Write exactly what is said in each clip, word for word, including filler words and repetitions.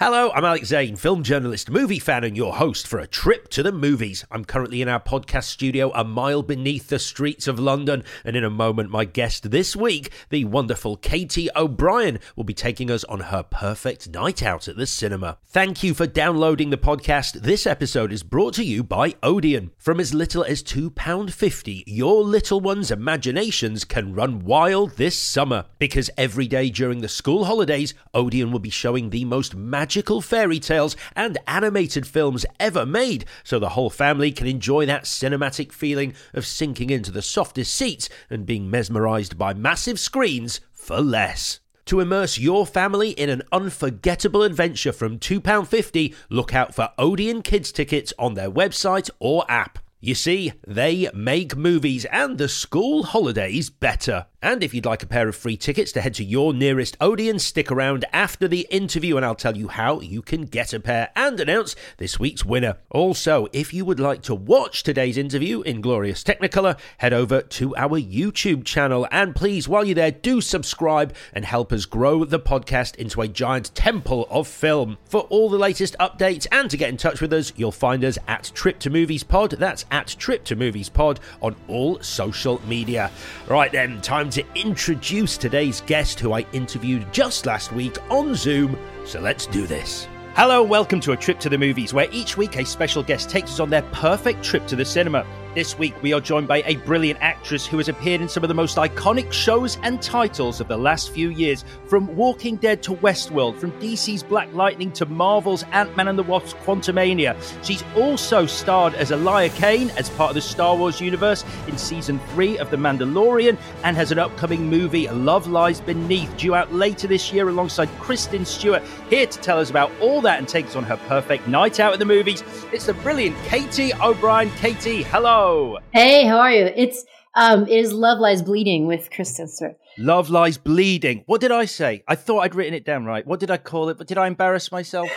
Hello, I'm Alex Zane, film journalist, movie fan, and your host for a trip to the movies. I'm currently in our podcast studio a mile beneath the streets of London, and in a moment my guest this week, the wonderful Katy O'Brian, will be taking us on her perfect night out at the cinema. Thank you for downloading the podcast. This episode is brought to you by Odeon. From as little as two pounds fifty, your little ones' imaginations can run wild this summer, because every day during the school holidays, Odeon will be showing the most magical magical fairy tales and animated films ever made, so the whole family can enjoy that cinematic feeling of sinking into the softest seats and being mesmerized by massive screens for less. To immerse your family in an unforgettable adventure from two pounds fifty, look out for Odeon Kids tickets on their website or app. You see, they make movies and the school holidays better. And if you'd like a pair of free tickets to head to your nearest Odeon, stick around after the interview and I'll tell you how you can get a pair and announce this week's winner. Also, if you would like to watch today's interview in glorious Technicolor, head over to our YouTube channel. And please, while you're there, do subscribe and help us grow the podcast into a giant temple of film. For all the latest updates and to get in touch with us, you'll find us at Trip to Movies Pod. That's at Trip to Movies Pod on all social media. Right then, time to introduce today's guest, who I interviewed just last week on Zoom. So let's do this. Hello, welcome to A Trip to the Movies, where each week a special guest takes us on their perfect trip to the cinema. This week we are joined by a brilliant actress who has appeared in some of the most iconic shows and titles of the last few years, from Walking Dead to Westworld, from D C's Black Lightning to Marvel's Ant-Man and the Wasp: Quantumania. She's also starred as Elia Kane as part of the Star Wars universe in season three of The Mandalorian, and has an upcoming movie, Love Lies Beneath, due out later this year alongside Kristen Stewart. Here to tell us about all that and take us on her perfect night out at the movies, it's the brilliant Katy O'Brian. Katy, hello. Hey, how are you? It's um, it is Love Lies Bleeding with Kristen Stewart. Love Lies Bleeding. What did I say? I thought I'd written it down right. What did I call it? But did I embarrass myself?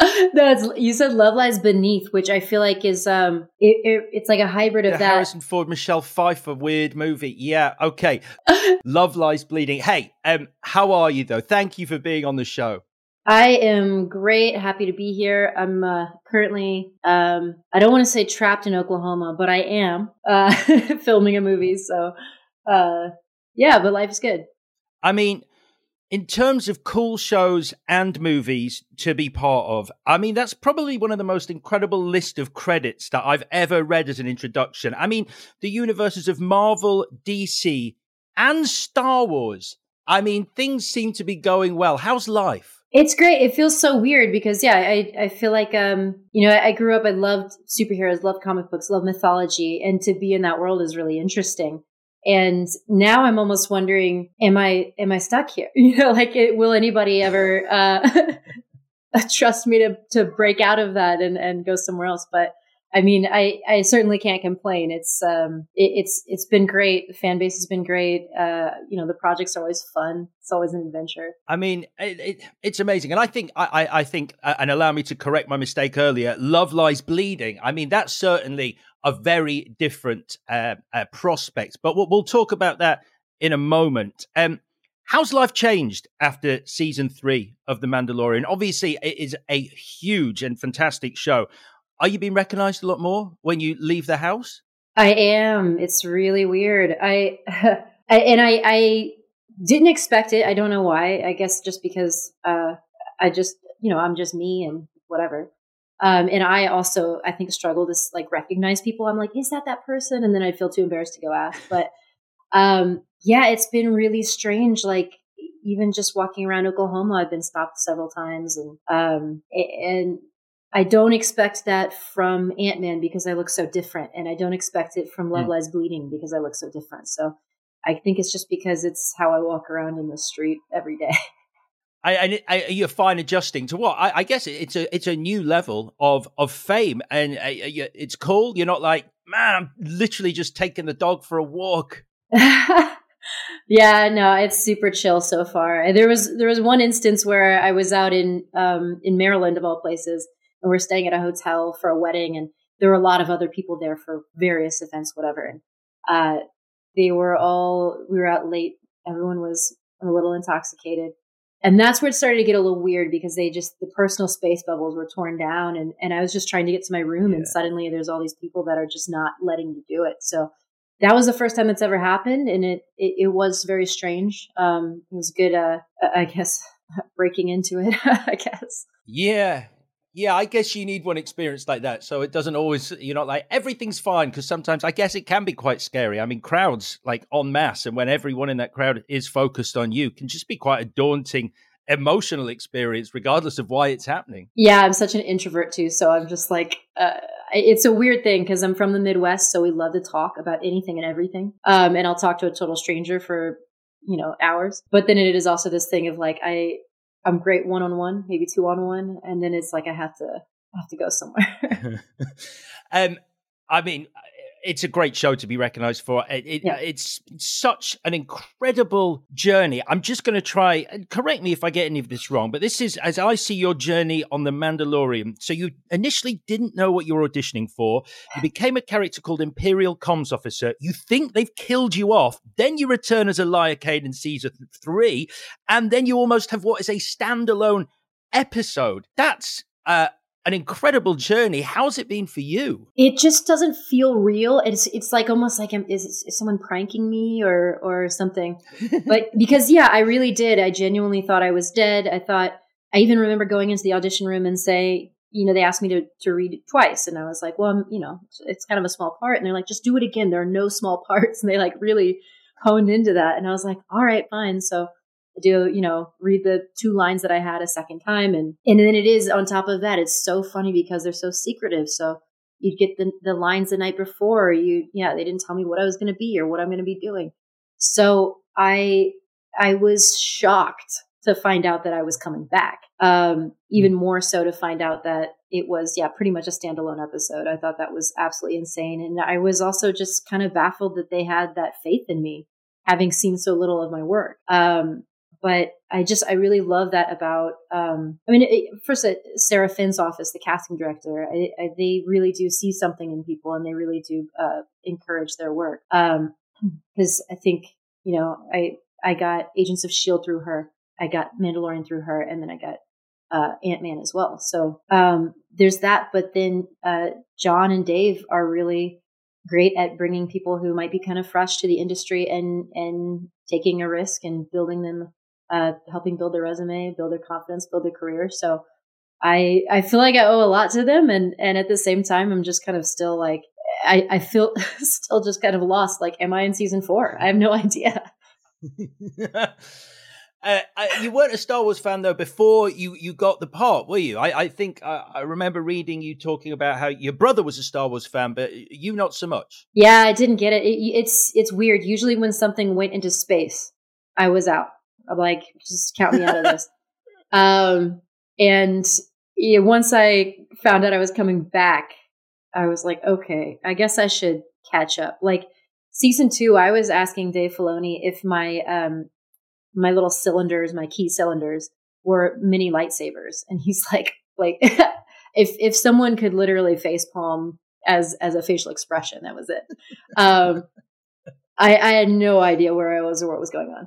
No, it's, you said Love Lies Beneath, which I feel like is um, it, it, it's like a hybrid of the that Harrison Ford, Michelle Pfeiffer weird movie. Yeah, okay. Love Lies Bleeding. Hey, um, how are you though? Thank you for being on the show. I am great. Happy to be here. I'm uh, currently, um, I don't want to say trapped in Oklahoma, but I am uh, filming a movie. So uh, yeah, but life is good. I mean, in terms of cool shows and movies to be part of, I mean, that's probably one of the most incredible list of credits that I've ever read as an introduction. I mean, the universes of Marvel, D C, and Star Wars. I mean, things seem to be going well. How's life? It's great. It feels so weird because, yeah, I, I feel like, um, you know, I, I grew up, I loved superheroes, loved comic books, loved mythology. And to be in that world is really interesting. And now I'm almost wondering, am I am I stuck here? You know, like, it, will anybody ever uh, trust me to, to break out of that and, and go somewhere else? But I mean, I, I certainly can't complain. It's um, it, it's it's been great. The fan base has been great. Uh, you know, the projects are always fun. It's always an adventure. I mean, it, it, it's amazing. And I think, I, I think, and allow me to correct my mistake earlier, Love Lies Bleeding. I mean, that's certainly a very different uh, uh, prospect. But we'll, we'll talk about that in a moment. Um, how's life changed after season three of The Mandalorian? Obviously, it is a huge and fantastic show. Are you being recognized a lot more when you leave the house? I am. It's really weird. I, I and I, I didn't expect it. I don't know why. I guess just because uh, I just, you know, I'm just me and whatever. Um, and I also, I think, struggle to like recognize people. I'm like, is that that person? And then I feel too embarrassed to go ask. But um, yeah, it's been really strange. Like, even just walking around Oklahoma, I've been stopped several times, and um, and. I don't expect that from Ant-Man because I look so different, and I don't expect it from Love Lies Bleeding because I look so different. So I think it's just because it's how I walk around in the street every day. I, I, I, you're fine adjusting to what? I, I guess it's a it's a new level of of fame, and I, I, it's cool. You're not like, man, I'm literally just taking the dog for a walk. Yeah, no, it's super chill so far. There was there was one instance where I was out in um, in Maryland of all places. And we're staying at a hotel for a wedding, and there were a lot of other people there for various events, whatever. And uh, they were all, we were out late. Everyone was a little intoxicated. And that's where it started to get a little weird, because they just, the personal space bubbles were torn down, and, and I was just trying to get to my room, yeah. and suddenly there's all these people that are just not letting you do it. So that was the first time it's ever happened. And it, it, it was very strange. Um, it was good. Uh, I guess breaking into it, I guess. Yeah. Yeah. I guess you need one experience like that. So it doesn't always, you know, like everything's fine. Cause sometimes I guess it can be quite scary. I mean, crowds like en masse, and when everyone in that crowd is focused on you, can just be quite a daunting emotional experience, regardless of why it's happening. Yeah. I'm such an introvert too. So I'm just like, uh, it's a weird thing because I'm from the Midwest, so we love to talk about anything and everything. Um, and I'll talk to a total stranger for, you know, hours. But then it is also this thing of like, I, I'm great one-on-one, maybe two-on-one. And then it's like, I have to, I have to go somewhere. um, I mean, it's a great show to be recognized for. It, it, yeah. It's such an incredible journey. I'm just going to try, and correct me if I get any of this wrong, but this is, as I see your journey on The Mandalorian. So you initially didn't know what you were auditioning for. You became a character called Imperial Comms Officer. You think they've killed you off. Then you return as a Liarcade in season three. And then you almost have what is a standalone episode. That's uh an incredible journey. How's it been for you? It just doesn't feel real. It's it's like almost like I'm, is, is someone pranking me or or something? But because yeah, I really did. I genuinely thought I was dead. I thought I even remember going into the audition room and say, you know, they asked me to to read it twice, and I was like, well, I'm, you know, it's kind of a small part, and they're like, just do it again. There are no small parts, and they like really honed into that, and I was like, all right, fine. So. do, you know, read the two lines that I had a second time. And, and then it is on top of that, it's so funny because they're so secretive. So you'd get the, the lines the night before you, yeah, they didn't tell me what I was going to be or what I'm going to be doing. So I, I was shocked to find out that I was coming back. Um, even more so to find out that it was, yeah, pretty much a standalone episode. I thought that was absolutely insane. And I was also just kind of baffled that they had that faith in me, having seen so little of my work. Um, But I just, I really love that about, um, I mean, it, first, uh, Sarah Finn's office, the casting director, I, I, they really do see something in people, and they really do uh, encourage their work. Um, because I think, you know, I, I got Agents of S H I E L D through her, I got Mandalorian through her, and then I got uh, Ant-Man as well. So um, there's that. But then uh, John and Dave are really great at bringing people who might be kind of fresh to the industry and, and taking a risk and building them. Uh, helping build their resume, build their confidence, build their career. So I I feel like I owe a lot to them. And and at the same time, I'm just kind of still like, I, I feel still just kind of lost. Like, am I in season four? I have no idea. uh, I, you weren't a Star Wars fan, though, before you, you got the part, were you? I, I think I, I remember reading you talking about how your brother was a Star Wars fan, but you not so much. Yeah, I didn't get it. it it's, it's weird. Usually when something went into space, I was out. I'm like, just count me out of this. um, and yeah, once I found out I was coming back, I was like, okay, I guess I should catch up. Like season two, I was asking Dave Filoni if my um, my little cylinders, my key cylinders, were mini lightsabers, and he's like, like if if someone could literally facepalm as as a facial expression, that was it. Um, I, I had no idea where I was or what was going on.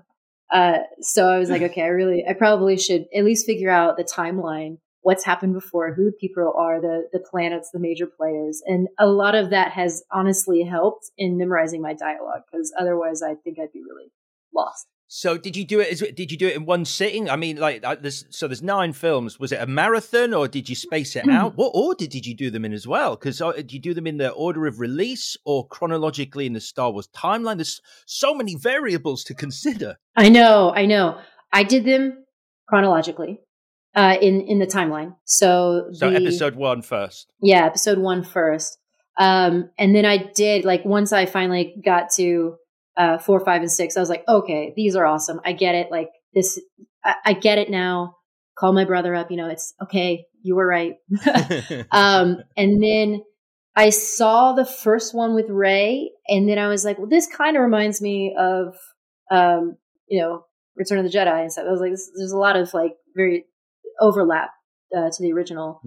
Uh, so I was like, okay, I really, I probably should at least figure out the timeline, what's happened before, who the people are, the, the planets, the major players. And a lot of that has honestly helped in memorizing my dialogue, because otherwise I think I'd be really lost. So did you do it, as, did you do it in one sitting? I mean, like there's, so there's nine films. Was it a marathon, or did you space it out? What order did you do them in as well? Because uh, did you do them in the order of release or chronologically in the Star Wars timeline? There's so many variables to consider. I know, I know. I did them chronologically uh, in, in the timeline. So, so the, episode one first. Yeah, episode one first. Um, and then I did, like once I finally got to... Uh, four, five, and six. I was like, okay, these are awesome. I get it. Like this, I, I get it now. Call my brother up. You know, it's okay. You were right. um, and then I saw the first one with Ray, and then I was like, well, this kind of reminds me of, um, you know, Return of the Jedi and stuff. I was like, this, there's a lot of like very overlap uh, to the original,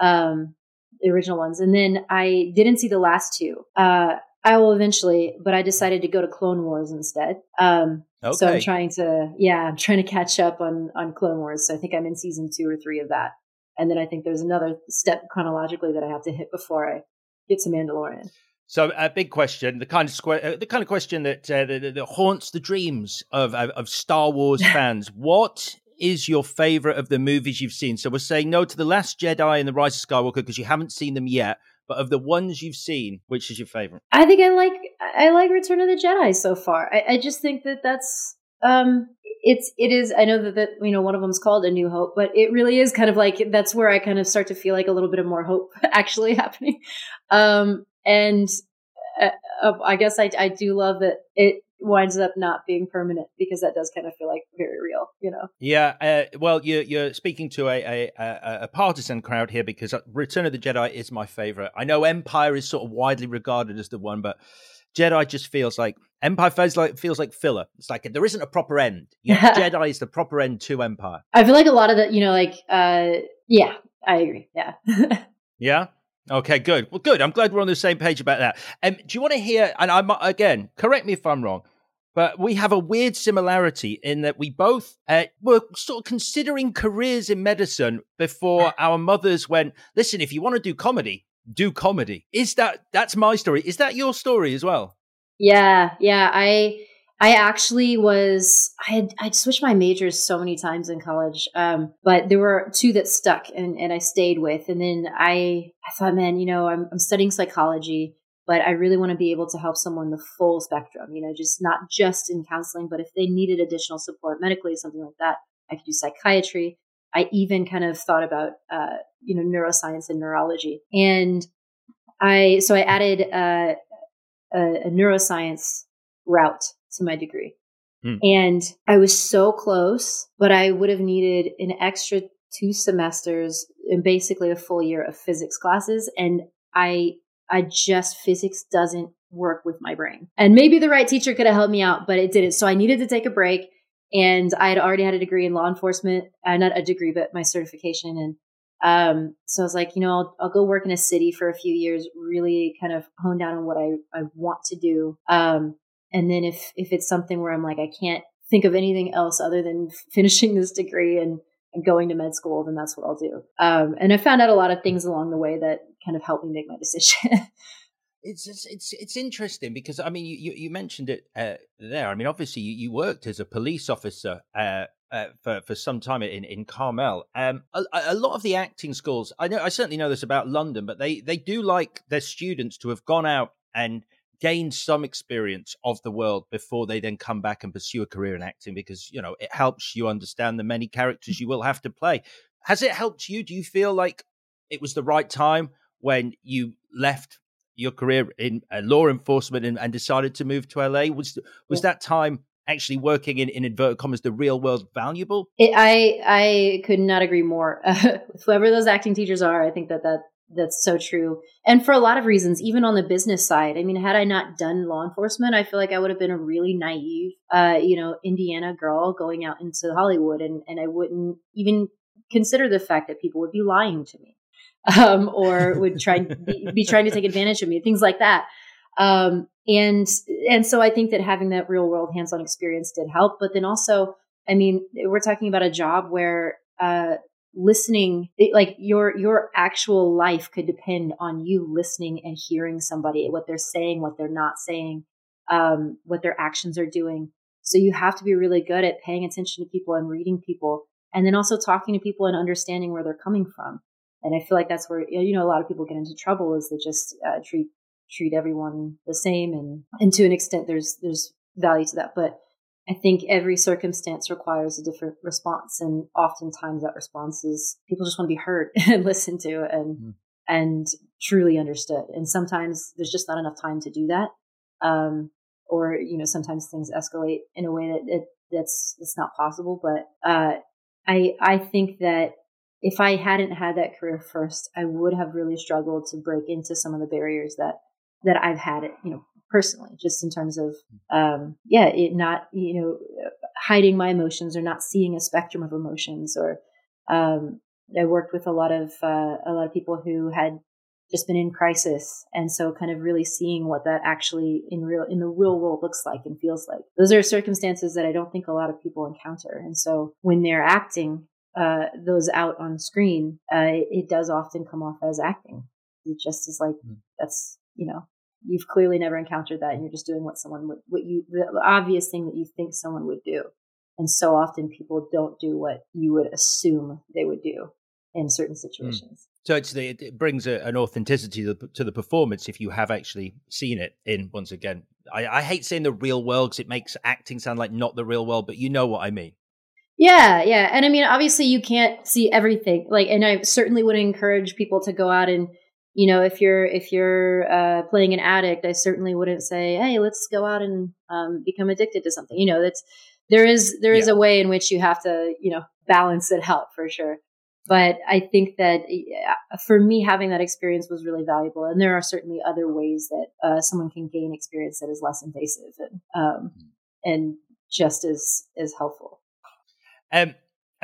um, the original ones. And then I didn't see the last two. Uh, I will eventually, but I decided to go to Clone Wars instead. Um, okay. So I'm trying to, yeah, I'm trying to catch up on, on Clone Wars. So I think I'm in season two or three of that. And then I think there's another step chronologically that I have to hit before I get to Mandalorian. So a big question, the kind of squ- the kind of question that, uh, that, that haunts the dreams of, of, of Star Wars fans. What is your favorite of the movies you've seen? So we're saying no to The Last Jedi and The Rise of Skywalker because you haven't seen them yet. But of the ones you've seen, which is your favorite? I think I like I like Return of the Jedi so far. I, I just think that that's um, it's it is. I know that, that you know one of them's called A New Hope, but it really is kind of like that's where I kind of start to feel like a little bit of more hope actually happening. Um, and uh, I guess I, I do love that it winds up not being permanent because that does kind of feel like very real, you know? Yeah. Uh, well, you're, you're speaking to a, a, a partisan crowd here because Return of the Jedi is my favorite. I know Empire is sort of widely regarded as the one, but Jedi just feels like Empire feels like feels like filler. It's like there isn't a proper end. You know, Jedi is the proper end to Empire. I feel like a lot of the, you know, like, uh, yeah, I agree. Yeah. Yeah. Okay, good. Well, good. I'm glad we're on the same page about that. Um, do you want to hear, and I'm again, correct me if I'm wrong, but we have a weird similarity in that we both uh, were sort of considering careers in medicine before our mothers went, listen, if you want to do comedy, do comedy. Is that, that's my story. Is that your story as well? Yeah, yeah. I I actually was, I had I'd switched my majors so many times in college, um, but there were two that stuck and, and I stayed with. And then I, I thought, man, you know, I'm, I'm studying psychology, but I really want to be able to help someone the full spectrum, you know, just not just in counseling, but if they needed additional support medically, something like that, I could do psychiatry. I even kind of thought about, uh, you know, neuroscience and neurology. And I, so I added uh, a, a neuroscience route to my degree. Hmm. And I was so close, but I would have needed an extra two semesters and basically a full year of physics classes. And I, I just, physics doesn't work with my brain. And maybe the right teacher could have helped me out, but it didn't. So I needed to take a break. And I had already had a degree in law enforcement, uh, not a degree, but my certification. And um, so I was like, you know, I'll, I'll go work in a city for a few years, really kind of hone down on what I, I want to do. Um, And then if, if it's something where I'm like, I can't think of anything else other than f- finishing this degree and, and going to med school, then that's what I'll do. Um, and I found out a lot of things along the way that kind of helped me make my decision. It's just, it's it's interesting because, I mean, you, you mentioned it uh, there. I mean, obviously, you, you worked as a police officer uh, uh, for, for some time in, in Carmel. Um, a, a lot of the acting schools, I know, I certainly know this about London, but they, they do like their students to have gone out and gain some experience of the world before they then come back and pursue a career in acting because, you know, it helps you understand the many characters you will have to play. Has it helped you? Do you feel like it was the right time when you left your career in uh, law enforcement and, and decided to move to L A? Was was yeah. that time actually working in, in inverted commas, the real world valuable? It, I I could not agree more. Uh, whoever those acting teachers are, I think that that that's so true. And for a lot of reasons, even on the business side, I mean, had I not done law enforcement, I feel like I would have been a really naive, uh, you know, Indiana girl going out into Hollywood. And, and I wouldn't even consider the fact that people would be lying to me um, or would try be, be trying to take advantage of me, things like that. Um, and, and so I think that having that real world hands-on experience did help. But then also, I mean, we're talking about a job where, uh, listening, like your your actual life could depend on you listening and hearing somebody, what they're saying, what they're not saying, um, what their actions are doing. So you have to be really good at paying attention to people and reading people, and then also talking to people and understanding where they're coming from. And I feel like that's where, you know, a lot of people get into trouble is they just uh, treat treat everyone the same, and and to an extent there's there's value to that, but I think every circumstance requires a different response, and oftentimes that response is people just want to be heard and listened to and mm. and truly understood. And sometimes there's just not enough time to do that, um, or you know, sometimes things escalate in a way that it, that's it's not possible. But uh, I I think that if I hadn't had that career first, I would have really struggled to break into some of the barriers that that I've had, you know, personally, just in terms of, um, yeah, it not, you know, hiding my emotions or not seeing a spectrum of emotions. Or um, I worked with a lot of uh, a lot of people who had just been in crisis. And so kind of really seeing what that actually in real, in the real world looks like and feels like. Those are circumstances that I don't think a lot of people encounter. And so when they're acting uh, those out on screen, uh, it, it does often come off as acting. It just is like, mm. that's, you know, you've clearly never encountered that. And you're just doing what someone would, what you, the obvious thing that you think someone would do. And so often people don't do what you would assume they would do in certain situations. Mm. So it's the, it brings a, an authenticity to the, to the performance if you have actually seen it in, once again, I, I hate saying the real world because it makes acting sound like not the real world, but you know what I mean. Yeah, yeah. And I mean, obviously you can't see everything. Like, and I certainly would encourage people to go out and, you know, if you're if you're uh, playing an addict, I certainly wouldn't say, hey, let's go out and um, become addicted to something. You know, that's there is there is yeah. a way in which you have to, you know, balance it out for sure. But I think that for me, having that experience was really valuable. And there are certainly other ways that uh, someone can gain experience that is less invasive and um, and just as, as helpful. Um,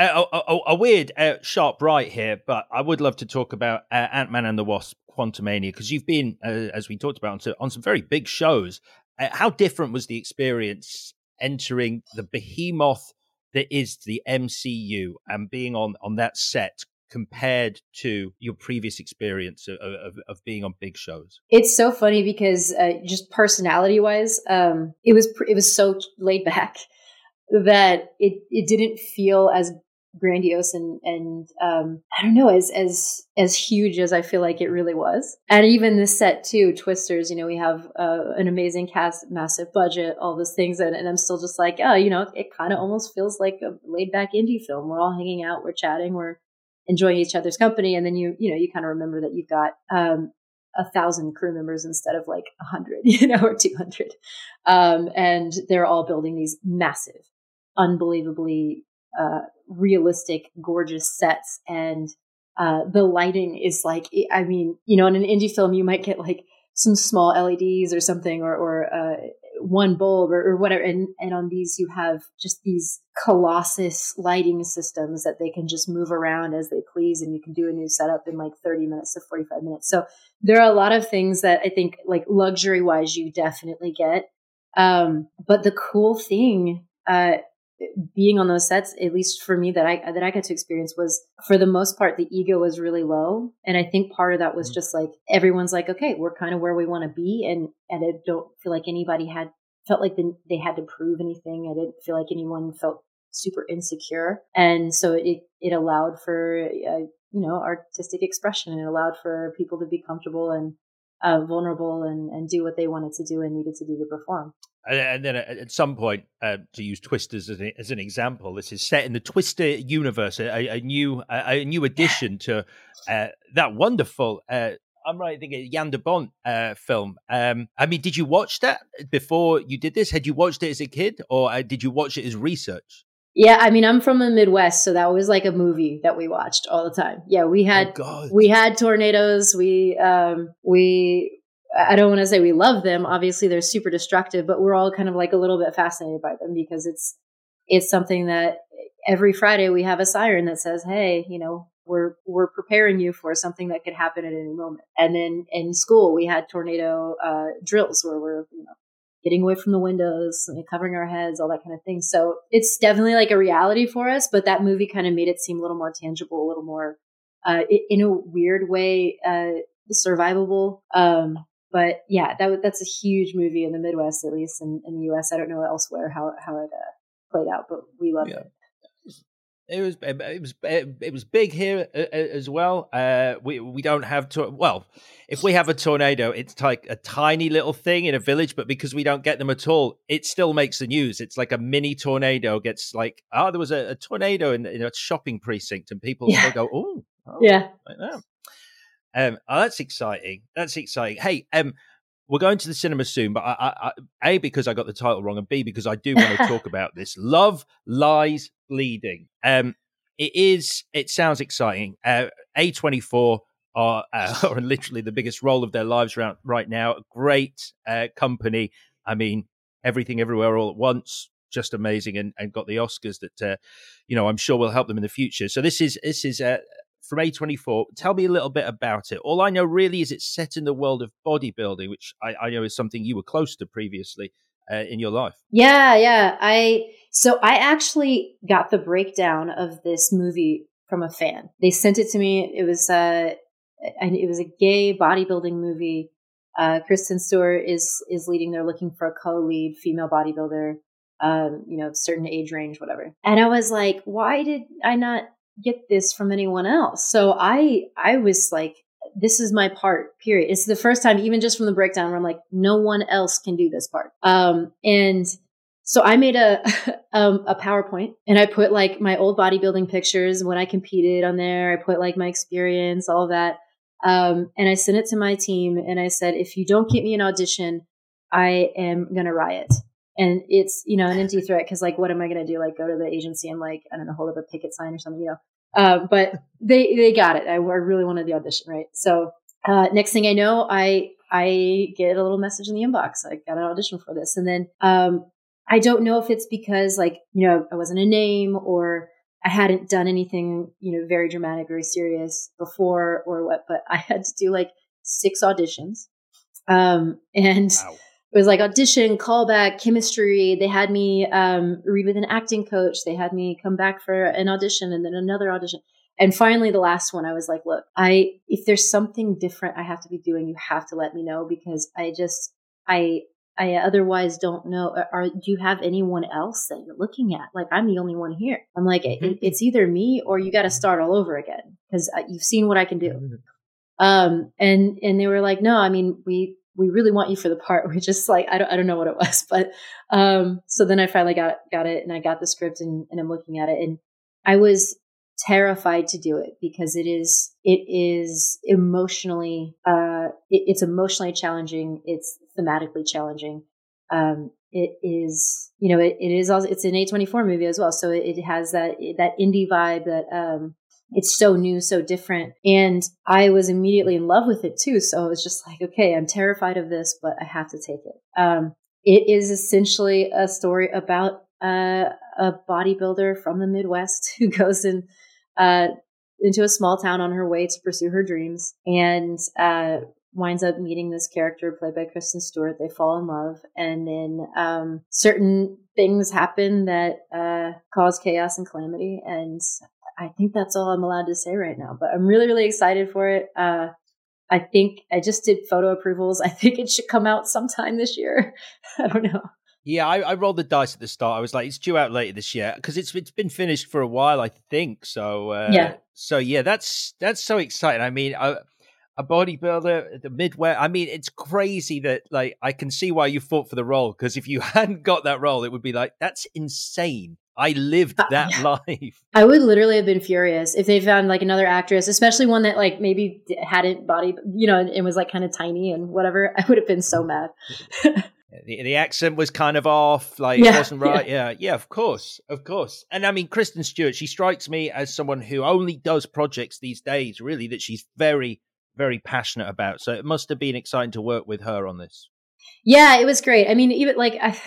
a, a, a weird uh, sharp right here, but I would love to talk about uh, Ant-Man and the Wasp, Quantumania, because you've been, uh, as we talked about, on, to, on some very big shows. Uh, how different was the experience entering the behemoth that is the M C U and being on, on that set compared to your previous experience of, of, of being on big shows? It's so funny because uh, just personality wise, um, it was it was so laid back that it, it didn't feel as grandiose and, and um, I don't know, as, as, as huge as I feel like it really was. And even this set too, Twisters, you know, we have uh, an amazing cast, massive budget, all those things. And, and I'm still just like, oh, you know, it kind of almost feels like a laid back indie film. We're all hanging out, we're chatting, we're enjoying each other's company. And then you, you know, you kind of remember that you've got um, a thousand crew members instead of like a hundred, you know, or two hundred. Um, and they're all building these massive, unbelievably uh, realistic, gorgeous sets. And, uh, the lighting is like, I mean, you know, in an indie film, you might get like some small L E Ds or something, or, or, uh, one bulb or, or whatever. And, and on these, you have just these colossus lighting systems that they can just move around as they please. And you can do a new setup in like thirty minutes to forty-five minutes. So there are a lot of things that I think like luxury wise, you definitely get. Um, but the cool thing, uh, being on those sets, at least for me, that I that I got to experience was, for the most part, the ego was really low. And I think part of that was mm-hmm. just like, everyone's like, okay, we're kind of where we want to be. And, and I don't feel like anybody had felt like the, they had to prove anything. I didn't feel like anyone felt super insecure. And so it, it allowed for, uh, you know, artistic expression, and it allowed for people to be comfortable and uh, vulnerable and, and do what they wanted to do and needed to do to perform. And then at some point, uh, to use Twisters as, a, as an example, this is set in the Twister universe, a, a new a, a new addition to uh, that wonderful, uh, I'm right thinking, Jan de Bont uh, film. Um, I mean, did you watch that before you did this? Had you watched it as a kid, or uh, did you watch it as research? Yeah, I mean, I'm from the Midwest, so that was like a movie that we watched all the time. Yeah, we had oh we had tornadoes. We um, we. I don't want to say we love them. Obviously, they're super destructive, but we're all kind of like a little bit fascinated by them because it's it's something that every Friday we have a siren that says, "Hey, you know, we're we're preparing you for something that could happen at any moment." And then in school, we had tornado uh, drills where we're, you know, getting away from the windows and covering our heads, all that kind of thing. So it's definitely like a reality for us. But that movie kind of made it seem a little more tangible, a little more, uh, in a weird way, uh, survivable. Um, But yeah, that that's a huge movie in the Midwest, at least in, in the U S. I don't know elsewhere how how it uh, played out, but we loved yeah. it. It was it was it was big here as well. Uh, we we don't have to. Well, if we have a tornado, it's like a tiny little thing in a village. But because we don't get them at all, it still makes the news. It's like a mini tornado gets like, oh, there was a, a tornado in, in a shopping precinct, and people yeah. still go, oh, oh, yeah, like that. Um, oh, that's exciting. That's exciting. Hey, um, we're going to the cinema soon, but I, I, A, because I got the title wrong, and B, because I do want to talk about this. Love Lies Bleeding. Um, it is, it sounds exciting. Uh, A twenty-four are, uh, are literally the biggest role of their lives right, right now. Great uh, company. I mean, Everything Everywhere All at Once, just amazing, and, and got the Oscars that, uh, you know, I'm sure will help them in the future. So this is, this is, uh, from A twenty-four. Tell me a little bit about it. All I know really is it's set in the world of bodybuilding, which I, I know is something you were close to previously uh, in your life. Yeah, yeah. I so I actually got the breakdown of this movie from a fan. They sent it to me. It was uh, it was a gay bodybuilding movie. Uh, Kristen Stewart is is leading. They're looking for a co-lead female bodybuilder, um, you know, certain age range, whatever. And I was like, why did I not get this from anyone else? So I I was like, this is my part, period. It's the first time, even just from the breakdown, where I'm like, no one else can do this part. Um, and so I made a um, a PowerPoint, and I put like my old bodybuilding pictures when I competed on there. I put like my experience, all of that. Um, and I sent it to my team and I said, if you don't get me an audition, I am going to riot. And it's, you know, an empty threat. Cause like, what am I going to do? Like go to the agency and like, I don't know, hold up a picket sign or something, you know? Uh, but they, they got it. I really wanted the audition. Right. So, uh, next thing I know, I, I get a little message in the inbox. I got an audition for this. And then, um, I don't know if it's because like, you know, I wasn't a name or I hadn't done anything, you know, very dramatic, very serious before or what, but I had to do like six auditions. Um, and wow. It was like audition, callback, chemistry. They had me um, read with an acting coach. They had me come back for an audition and then another audition. And finally, the last one, I was like, look, I, if there's something different I have to be doing, you have to let me know because I just, I, I otherwise don't know. Are, are, do you have anyone else that you're looking at? Like, I'm the only one here. I'm like, mm-hmm. it, it's either me or you got to start all over again because you've seen what I can do. Um, and and they were like, no, I mean, we we really want you for the part. We're just like, I don't I don't know what it was, but um, so then I finally got got it and I got the script and, and I'm looking at it and I was terrified to do it because it is it is emotionally uh, it, it's emotionally challenging. It's thematically challenging. Um, it is, you know, it, it is also, it's an A twenty-four movie as well. So it, it has that, that indie vibe that, um, it's so new, so different. And I was immediately in love with it too. So I was just like, okay, I'm terrified of this, but I have to take it. Um, it is essentially a story about, uh, a bodybuilder from the Midwest who goes in, uh, into a small town on her way to pursue her dreams. And, uh, winds up meeting this character played by Kristen Stewart. They fall in love. And then um, certain things happen that uh, cause chaos and calamity. And I think that's all I'm allowed to say right now. But I'm really, really excited for it. Uh, I think I just did photo approvals. I think it should come out sometime this year. I don't know. Yeah, I, I rolled the dice at the start. I was like, it's due out later this year because it's it's been finished for a while, I think. So, uh, yeah. So, yeah, that's that's so exciting. I mean, I... a bodybuilder, the Midwest. I mean, it's crazy that, like, I can see why you fought for the role because if you hadn't got that role, it would be like, that's insane. I lived that uh, yeah. life. I would literally have been furious if they found, like, another actress, especially one that, like, maybe hadn't body, you know, and, and was, like, kind of tiny and whatever. I would have been so mad. The, the accent was kind of off, like yeah, it wasn't right. Yeah. yeah, yeah, of course, of course. And I mean, Kristen Stewart, she strikes me as someone who only does projects these days, really, that she's very, very passionate about. So it must have been exciting to work with her on this. Yeah, it was great. I mean, even like I,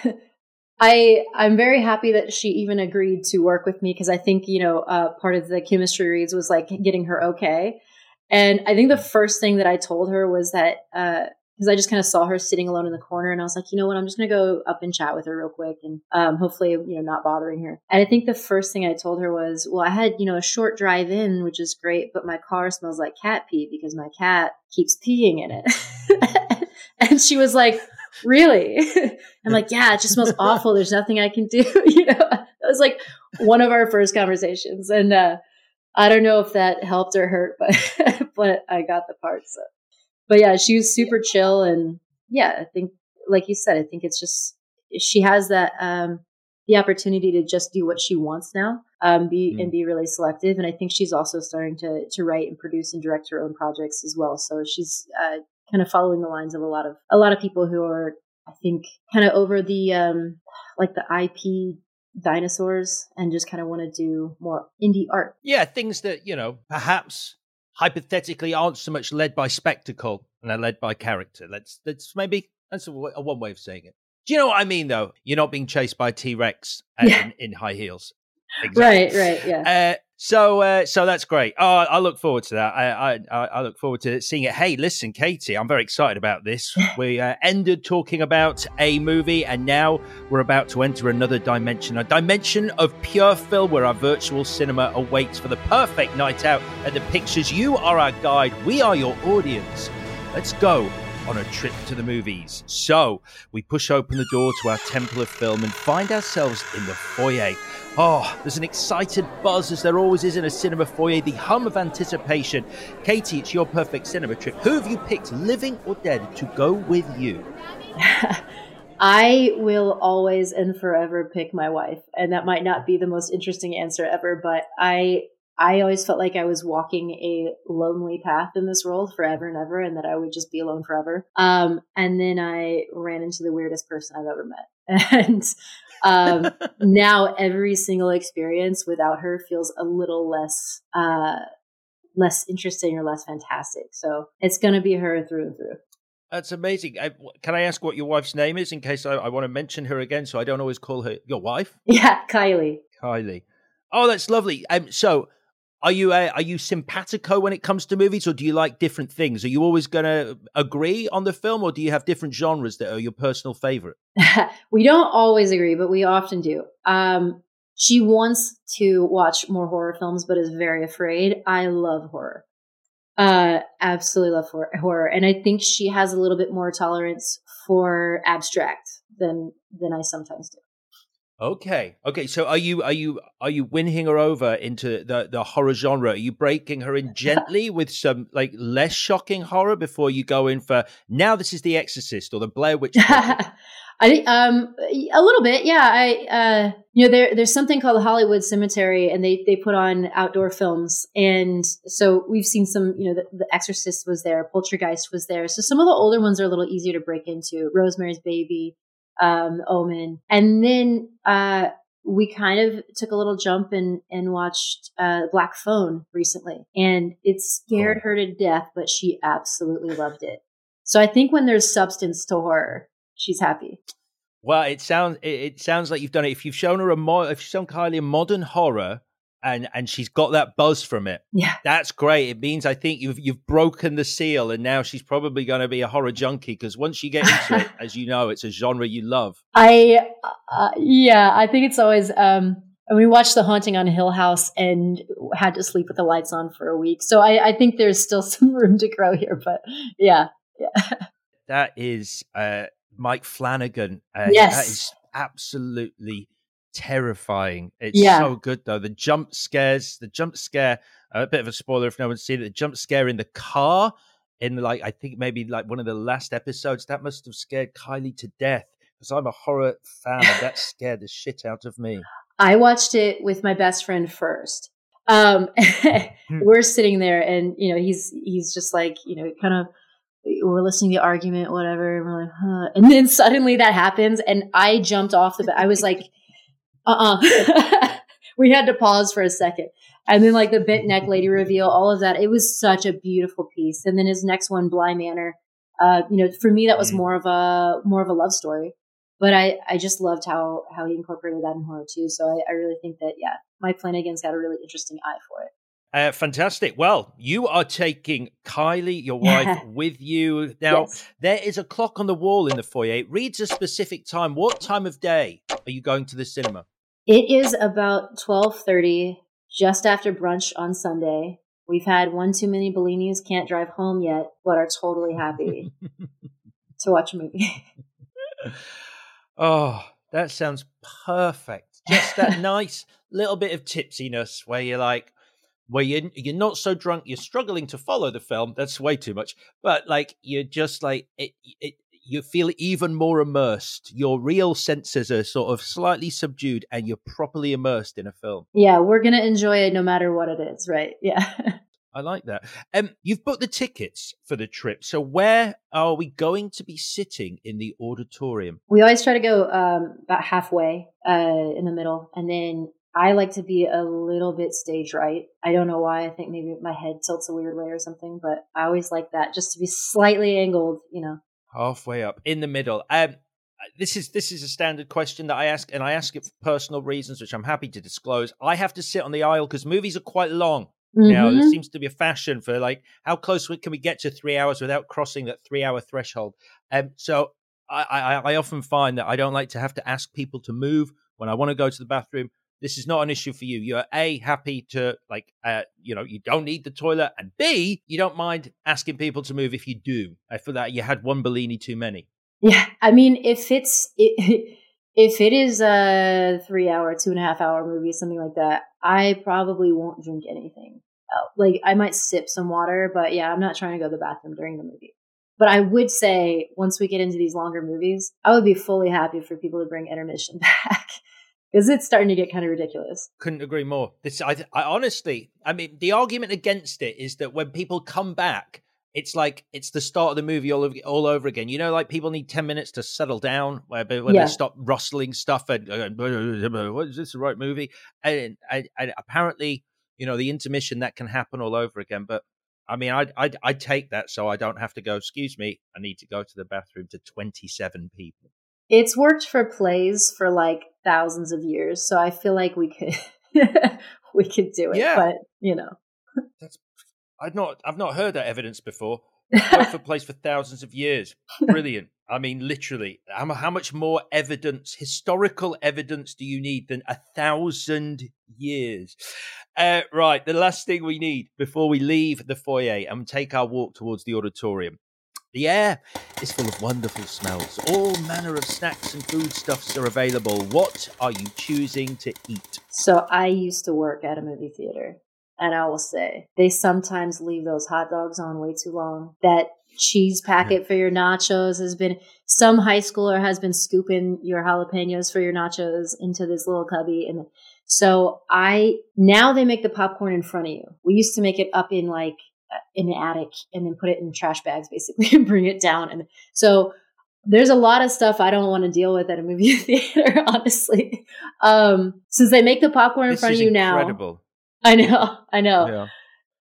I I'm very happy that she even agreed to work with me because I think, you know, uh, part of the chemistry reads was like getting her okay. And I think the first thing that I told her was that uh, because I just kind of saw her sitting alone in the corner and I was like, you know what, I'm just going to go up and chat with her real quick and um, hopefully, you know, not bothering her. And I think the first thing I told her was, well, I had, you know, a short drive in, which is great, but my car smells like cat pee because my cat keeps peeing in it. And she was like, really? I'm like, yeah, it just smells awful. There's nothing I can do. You know, that was like one of our first conversations. And uh, I don't know if that helped or hurt, but, but I got the part. So. But yeah, she was super chill. And yeah, I think, like you said, I think it's just, she has that, um, the opportunity to just do what she wants now, um, be, mm. and be really selective. And I think she's also starting to, to write and produce and direct her own projects as well. So she's, uh, kind of following the lines of a lot of, a lot of people who are, I think, kind of over the, um, like the I P dinosaurs and just kind of want to do more indie art. Yeah. Things that, you know, perhaps hypothetically aren't so much led by spectacle and are led by character. Let's let's maybe that's a, a one way of saying it. Do you know what I mean though? You're not being chased by T-Rex and, yeah. in, in high heels. Exactly. Right, right, yeah. Uh, so, uh, so that's great. Oh, I look forward to that. I, I, I look forward to seeing it. Hey, listen, Katy, I'm very excited about this. We uh, ended talking about a movie, and now we're about to enter another dimension, a dimension of pure film where our virtual cinema awaits for the perfect night out at the pictures. You are our guide. We are your audience. Let's go on a trip to the movies. So we push open the door to our temple of film and find ourselves in the foyer. Oh, there's an excited buzz, as there always is in a cinema foyer, the hum of anticipation. Katy, it's your perfect cinema trip. Who have you picked, living or dead, to go with you? I will always and forever pick my wife. And that might not be the most interesting answer ever, but I I always felt like I was walking a lonely path in this world forever and ever, and that I would just be alone forever. Um, and then I ran into the weirdest person I've ever met. And um, now every single experience without her feels a little less, uh, less interesting or less fantastic. So it's going to be her through and through. That's amazing. I, can I ask what your wife's name is, in case I, I want to mention her again, so I don't always call her your wife? Yeah, Kylie. Kylie. Oh, that's lovely. Um, so are you uh, are you simpatico when it comes to movies, or do you like different things? Are you always going to agree on the film, or do you have different genres that are your personal favorite? We don't always agree, but we often do. Um, she wants to watch more horror films, but is very afraid. I love horror. Uh, absolutely love horror, horror. And I think she has a little bit more tolerance for abstract than than I sometimes do. Okay. Okay. So are you are you are you winning her over into the, the horror genre? Are you breaking her in gently with some like less shocking horror before you go in for, now this is The Exorcist or the Blair Witch? I um a little bit, yeah. I uh you know there there's something called the Hollywood Cemetery, and they they put on outdoor films, and so we've seen some. You know, the, the Exorcist was there, Poltergeist was there. So some of the older ones are a little easier to break into. Rosemary's Baby. Um, Omen. And then uh, we kind of took a little jump and, and watched uh, Black Phone recently. And it scared oh. her to death, but she absolutely loved it. So I think when there's substance to horror, she's happy. Well, it sounds it, it sounds like you've done it. If you've shown her a mo- if you've shown Kylie a modern horror, and and she's got that buzz from it. Yeah, that's great. It means I think you've you've broken the seal, and now she's probably going to be a horror junkie, because once you get into it, as you know, it's a genre you love. I uh, yeah, I think it's always. Um, we watched The Haunting on Hill House and had to sleep with the lights on for a week, so I, I think there's still some room to grow here. But yeah, yeah. That is uh, Mike Flanagan. Uh, yes, that is absolutely terrifying. It's yeah. so good though. The jump scares, the jump scare, a bit of a spoiler if no one's seen it, the jump scare in the car in like, I think maybe like one of the last episodes, that must have scared Kylie to death, because I'm a horror fan and that scared the shit out of me. I watched it with my best friend first. Um, we're sitting there and, you know, he's, he's just like, you know, kind of, we're listening to the argument, whatever. And we're like, huh. And then suddenly that happens. And I jumped off the bed. I was like, uh-uh. We had to pause for a second. And then like the bent neck lady reveal, all of that. It was such a beautiful piece. And then his next one, Bly Manor. Uh, you know, for me, that was more of a, more of a love story, but I, I just loved how, how he incorporated that in horror too. So I, I really think that, yeah, Mike Flanagan's got a really interesting eye for it. Uh, fantastic. Well, you are taking Kylie, your wife, yeah. with you. Now, yes. There is a clock on the wall in the foyer. It reads a specific time. What time of day are you going to the cinema? It is about twelve thirty, just after brunch on Sunday. We've had one too many bellinis, can't drive home yet, but are totally happy to watch a movie. Oh, that sounds perfect. Just that nice little bit of tipsiness where you're like, where you're, you're not so drunk, you're struggling to follow the film. That's way too much. But like, you're just like, it, it, you feel even more immersed. Your real senses are sort of slightly subdued and you're properly immersed in a film. Yeah, we're going to enjoy it no matter what it is, right? Yeah. I like that. Um, you've booked the tickets for the trip. So where are we going to be sitting in the auditorium? We always try to go um, about halfway uh, in the middle, and then I like to be a little bit stage right. I don't know why. I think maybe my head tilts a weird way or something, but I always like that, just to be slightly angled, you know. Halfway up, in the middle. Um, this is this is a standard question that I ask, and I ask it for personal reasons, which I'm happy to disclose. I have to sit on the aisle because movies are quite long. Mm-hmm. You know, there seems to be a fashion for like, how close can we get to three hours without crossing that three-hour threshold? Um, so I, I, I often find that I don't like to have to ask people to move when I want to go to the bathroom. This is not an issue for you. You're A, happy to, like, uh, you know, you don't need the toilet, and B, you don't mind asking people to move if you do. I feel that you had one Bellini too many. Yeah, I mean, if it's it, if it is a three-hour, two-and-a-half-hour movie, something like that, I probably won't drink anything. Like, I might sip some water, but yeah, I'm not trying to go to the bathroom during the movie. But I would say, once we get into these longer movies, I would be fully happy for people to bring intermission back. Because it's starting to get kind of ridiculous. Couldn't agree more. This, I, I honestly, I mean, the argument against it is that when people come back, it's like it's the start of the movie all over, all over again. You know, like people need ten minutes to settle down where, where yeah. they stop rustling stuff and uh, what is this, the right movie? And, and, and apparently, you know, the intermission, that can happen all over again. But I mean, I I I take that so I don't have to go, excuse me, I need to go to the bathroom to twenty-seven people. It's worked for plays for like thousands of years, so I feel like we could we could do it. Yeah. But you know, That's, I've not I've not heard that evidence before. It's worked for plays for thousands of years, brilliant. I mean, literally, how, how much more evidence, historical evidence, do you need than a thousand years? Uh, right, the last thing we need before we leave the foyer and take our walk towards the auditorium. The air is full of wonderful smells. All manner of snacks and foodstuffs are available. What are you choosing to eat? So I used to work at a movie theater, and I will say they sometimes leave those hot dogs on way too long. That cheese packet yeah. for your nachos has been, some high schooler has been scooping your jalapenos for your nachos into this little cubby. And so I, now they make the popcorn in front of you. We used to make it up in like, in the attic and then put it in trash bags basically and bring it down. And so there's a lot of stuff I don't want to deal with at a movie theater, honestly. Um, since they make the popcorn in this front of you incredible. Now. I know. I know. Yeah.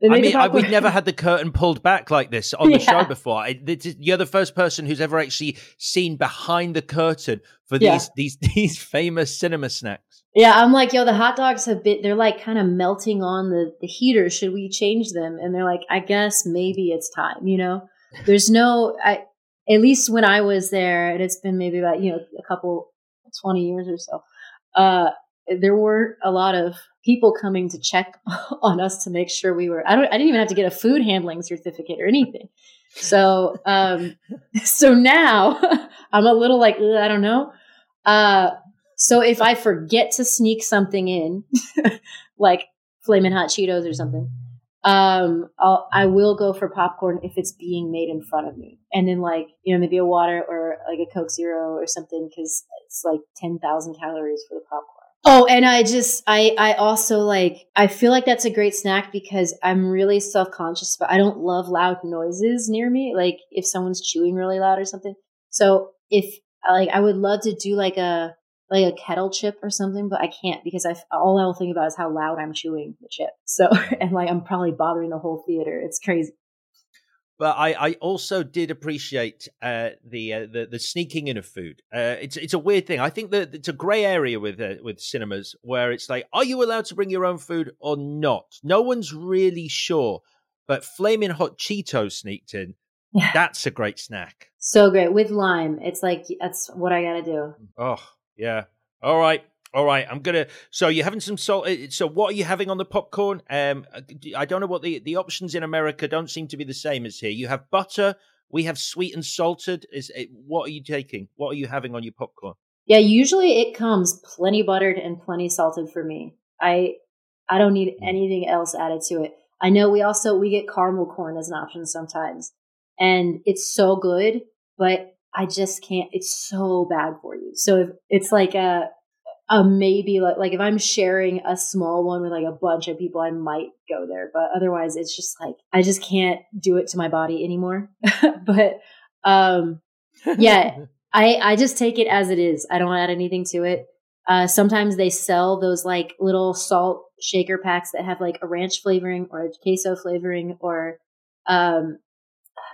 They make I mean, the I, we've never had the curtain pulled back like this on the yeah. show before. I, you're the first person who's ever actually seen behind the curtain for these, yeah. these, these famous cinema snacks. Yeah, I'm like, yo, the hot dogs have been, they're like kind of melting on the, the heater. Should we change them? And they're like, I guess maybe it's time, you know? There's no, I, at least when I was there, and it's been maybe about, you know, a couple, twenty years or so, uh, there weren't a lot of people coming to check on us to make sure we were, I don't, I didn't even have to get a food handling certificate or anything. So, um, so now I'm a little like, I don't know. Uh, So if I forget to sneak something in, like Flamin' Hot Cheetos or something, um, I'll, I will go for popcorn if it's being made in front of me. And then like, you know, maybe a water or like a Coke Zero or something, because it's like ten thousand calories for the popcorn. Oh, and I just, I, I also like, I feel like that's a great snack because I'm really self-conscious, but I don't love loud noises near me. Like if someone's chewing really loud or something. So if like, I would love to do like a, like a kettle chip or something, but I can't because I all I'll think about is how loud I'm chewing the chip. So, and like, I'm probably bothering the whole theater. It's crazy. But I, I also did appreciate uh, the, uh, the the sneaking in of food. Uh, it's it's a weird thing. I think that it's a gray area with uh, with cinemas where it's like, are you allowed to bring your own food or not? No one's really sure. But Flamin' Hot Cheetos sneaked in. Yeah. That's a great snack. So great with lime. It's like that's what I gotta do. Oh. Yeah. All right. All right. I'm going to. So you're having some salt. So what are you having on the popcorn? Um, I don't know what the, the options in America don't seem to be the same as here. You have butter. We have sweet and salted. Is it, what are you taking? What are you having on your popcorn? Yeah, usually it comes plenty buttered and plenty salted for me. I I don't need anything else added to it. I know we also we get caramel corn as an option sometimes. And it's so good, but I just can't, it's so bad for you. So if it's like a, a maybe like, like if I'm sharing a small one with like a bunch of people, I might go there, but otherwise it's just like, I just can't do it to my body anymore. But, um, yeah, I, I just take it as it is. I don't add anything to it. Uh, sometimes they sell those like little salt shaker packs that have like a ranch flavoring or a queso flavoring or, um,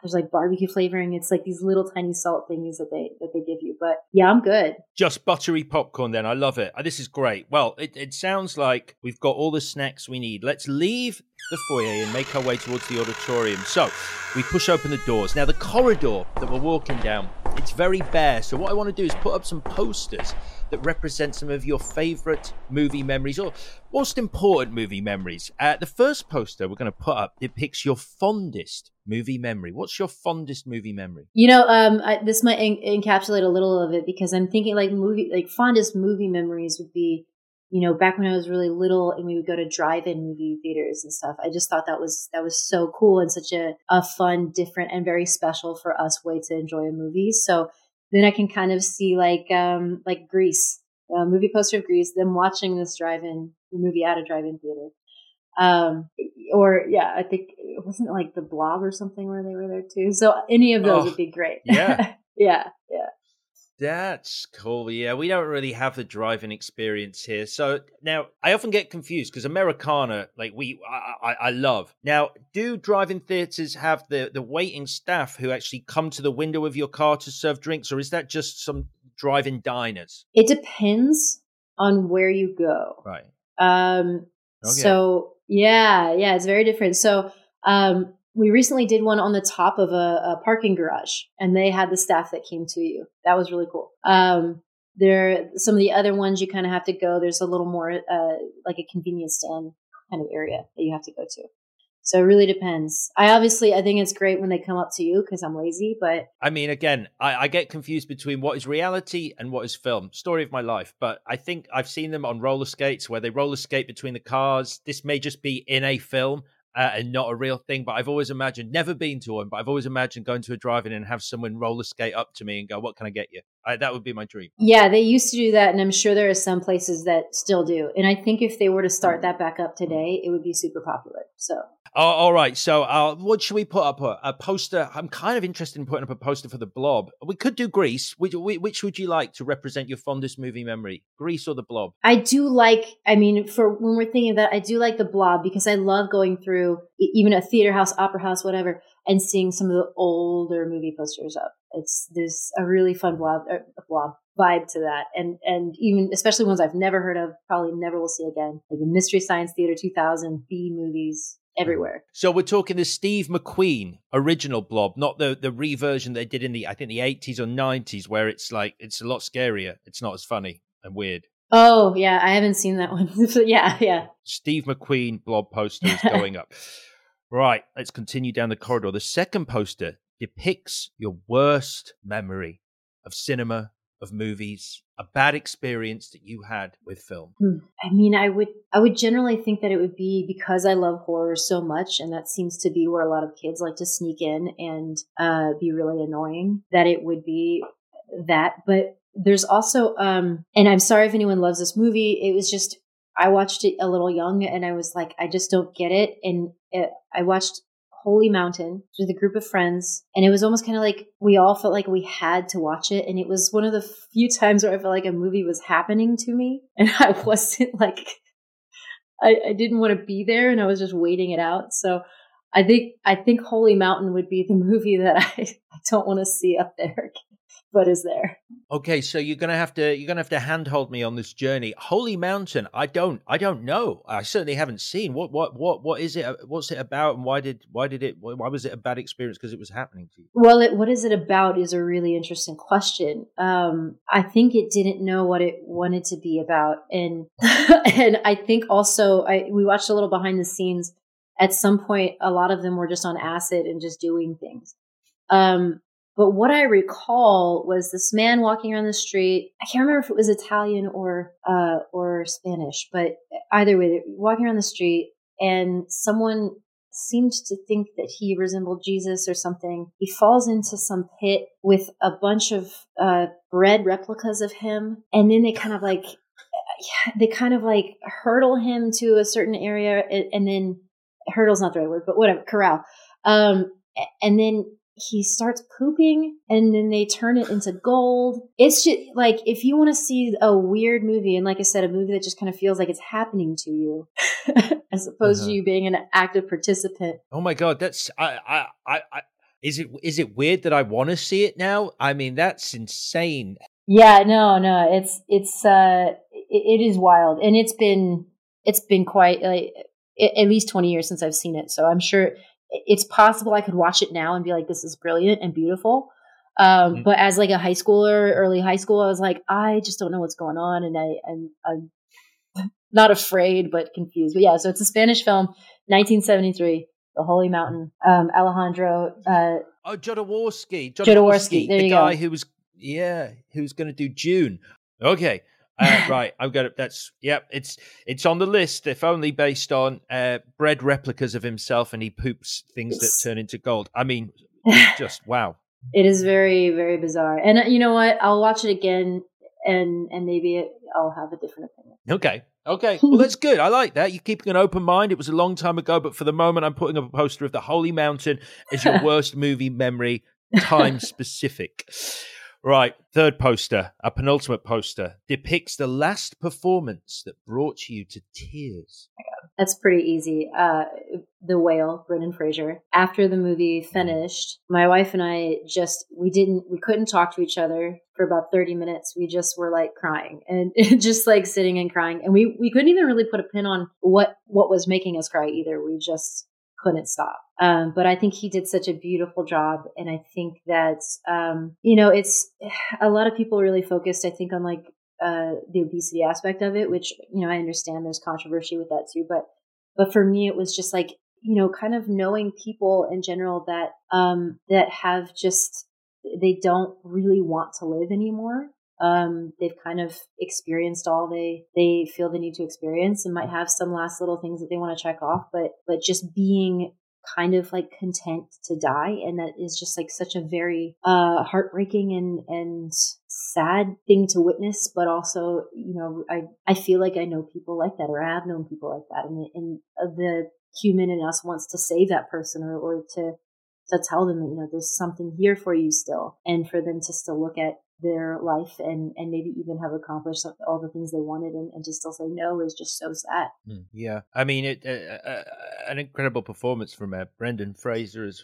There's like barbecue flavoring. It's like these little tiny salt thingies that they that they give you. But yeah, I'm good. Just buttery popcorn then. I love it. This is great. Well, it, it sounds like we've got all the snacks we need. Let's leave the foyer and make our way towards the auditorium. So we push open the doors. Now, the corridor that we're walking down, it's very bare. So what I want to do is put up some posters that represent some of your favorite movie memories, or most important movie memories. Uh, the first poster we're going to put up depicts your fondest movie memory. What's your fondest movie memory? You know, um, I, this might en- encapsulate a little of it, because I'm thinking like movie, like fondest movie memories would be, you know, back when I was really little and we would go to drive-in movie theaters and stuff. I just thought that was that was so cool and such a, a fun, different, and very special for us way to enjoy a movie. So then I can kind of see like um, like Grease, a movie poster of Grease, them watching this drive-in movie at a drive-in theater. Um, or yeah, I think it wasn't like The Blob or something where they were there too. So any of those oh, would be great. Yeah. yeah. Yeah. That's cool. Yeah, we don't really have the drive-in experience here. So now I often get confused because Americana, like we, I, I, I love. Now, do drive-in theaters have the, the waiting staff who actually come to the window of your car to serve drinks, or is that just some drive-in diners? It depends on where you go. Right. Um. Okay. So yeah, yeah, it's very different. So um, we recently did one on the top of a, a parking garage, and they had the staff that came to you. That was really cool. Um, there, some of the other ones you kind of have to go. There's a little more uh, like a convenience stand kind of area that you have to go to. So it really depends. I obviously, I think it's great when they come up to you because I'm lazy, but... I mean, again, I, I get confused between what is reality and what is film. Story of my life. But I think I've seen them on roller skates where they roller skate between the cars. This may just be in a film. Uh, and not a real thing, but I've always imagined, never been to one, but I've always imagined going to a drive-in and have someone roller skate up to me and go, what can I get you? I, that would be my dream. Yeah, they used to do that, and I'm sure there are some places that still do. And I think if they were to start that back up today, it would be super popular. So, oh, all right. So uh, what should we put up? A, a poster? I'm kind of interested in putting up a poster for The Blob. We could do Grease. Which, which would you like to represent your fondest movie memory? Grease or The Blob? I do like, I mean, for when we're thinking of that, I do like The Blob because I love going through even a theater house, opera house, whatever, and seeing some of the older movie posters up. It's there's a really fun blob, a blob vibe to that, and and even especially ones I've never heard of, probably never will see again, like the Mystery Science Theater two thousand, B movies everywhere. So we're talking the Steve McQueen original Blob, not the the reversion they did in the I think the eighties or nineties, where it's like it's a lot scarier. It's not as funny and weird. Oh, yeah, I haven't seen that one. yeah, yeah. Steve McQueen Blob poster is going up. Right, let's continue down the corridor. The second poster depicts your worst memory of cinema, of movies, a bad experience that you had with film. Hmm. I mean, I would I would generally think that it would be because I love horror so much, and that seems to be where a lot of kids like to sneak in and uh, be really annoying, that it would be that, but... There's also, um, and I'm sorry if anyone loves this movie. It was just, I watched it a little young and I was like, I just don't get it. And it, I watched Holy Mountain with a group of friends. And it was almost kind of like, we all felt like we had to watch it. And it was one of the few times where I felt like a movie was happening to me. And I wasn't like, I, I didn't want to be there, and I was just waiting it out. So I think, I think Holy Mountain would be the movie that I, I don't want to see up there again. But is there. Okay, so you're gonna have to you're gonna have to handhold me on this journey. Holy Mountain, I don't I don't know. I certainly haven't seen. What what what what is it? What's it about? And why did why did it why was it a bad experience? Because it was happening to you. Well, it, what is it about is a really interesting question. Um, I think it didn't know what it wanted to be about, and and I think also I we watched a little behind the scenes. At some point, a lot of them were just on acid and just doing things. Um, But what I recall was this man walking around the street. I can't remember if it was Italian or uh, or Spanish, but either way, walking around the street, and someone seemed to think that he resembled Jesus or something. He falls into some pit with a bunch of uh, bread replicas of him, and then they kind of like they kind of like hurdle him to a certain area, and, and then hurdle's not the right word, but whatever, corral, um, and then. He starts pooping, and then they turn it into gold. It's just like, if you want to see a weird movie, and like I said, a movie that just kind of feels like it's happening to you, as opposed uh-huh. to you being an active participant. Oh my God, that's I I I Is it is it weird that I want to see it now? I mean, that's insane. Yeah, no, no, it's it's uh, it, it is wild, and it's been it's been quite like at least twenty years since I've seen it. So I'm sure it's possible I could watch it now and be like, this is brilliant and beautiful. Um, mm-hmm. But as like a high schooler, early high school, I was like, I just don't know what's going on, and I I'm, I'm not afraid but confused. But yeah, so it's a Spanish film, nineteen seventy-three. The Holy Mountain, um, Alejandro. Uh, oh, Jodorowsky. Jodorowsky, Jodorowsky there the you guy go. who was, yeah, who's going to do Dune. Okay, uh, right. I've got it. That's yep. Yeah, it's it's on the list. If only based on uh, bread replicas of himself, and he poops things it's, that turn into gold. I mean, just wow. It is very, very bizarre. And uh, you know what? I'll watch it again, and and maybe it, I'll have a different opinion. Okay. Okay, well, that's good. I like that. You're keeping an open mind. It was a long time ago, but for the moment, I'm putting up a poster of The Holy Mountain as your worst movie memory, time-specific. Right, third poster, a penultimate poster, depicts the last performance that brought you to tears. That's pretty easy. Uh, The Whale, Brendan Fraser. After the movie finished, my wife and I just, we didn't, we couldn't talk to each other for about thirty minutes. We just were like crying and just like sitting and crying. And we, we couldn't even really put a pin on what, what was making us cry either. We just couldn't stop. Um, but I think he did such a beautiful job. And I think that, um, you know, it's a lot of people really focused, I think, on like uh, the obesity aspect of it, which, you know, I understand there's controversy with that too. But, but for me, it was just like, you know, kind of knowing people in general that, um, that have just, they don't really want to live anymore. Um, they've kind of experienced all they, they feel the need to experience and might have some last little things that they want to check off, but, but just being kind of like content to die. And that is just like such a very, uh, heartbreaking and, and sad thing to witness. But also, you know, I, I feel like I know people like that, or I have known people like that. And, and the human in us wants to save that person or, or to, to tell them that, you know, there's something here for you still. And for them to still look at their life and, and maybe even have accomplished all the things they wanted and, and to still say no is just so sad. Mm, yeah. I mean, it uh, uh, an incredible performance from uh, Brendan Fraser as,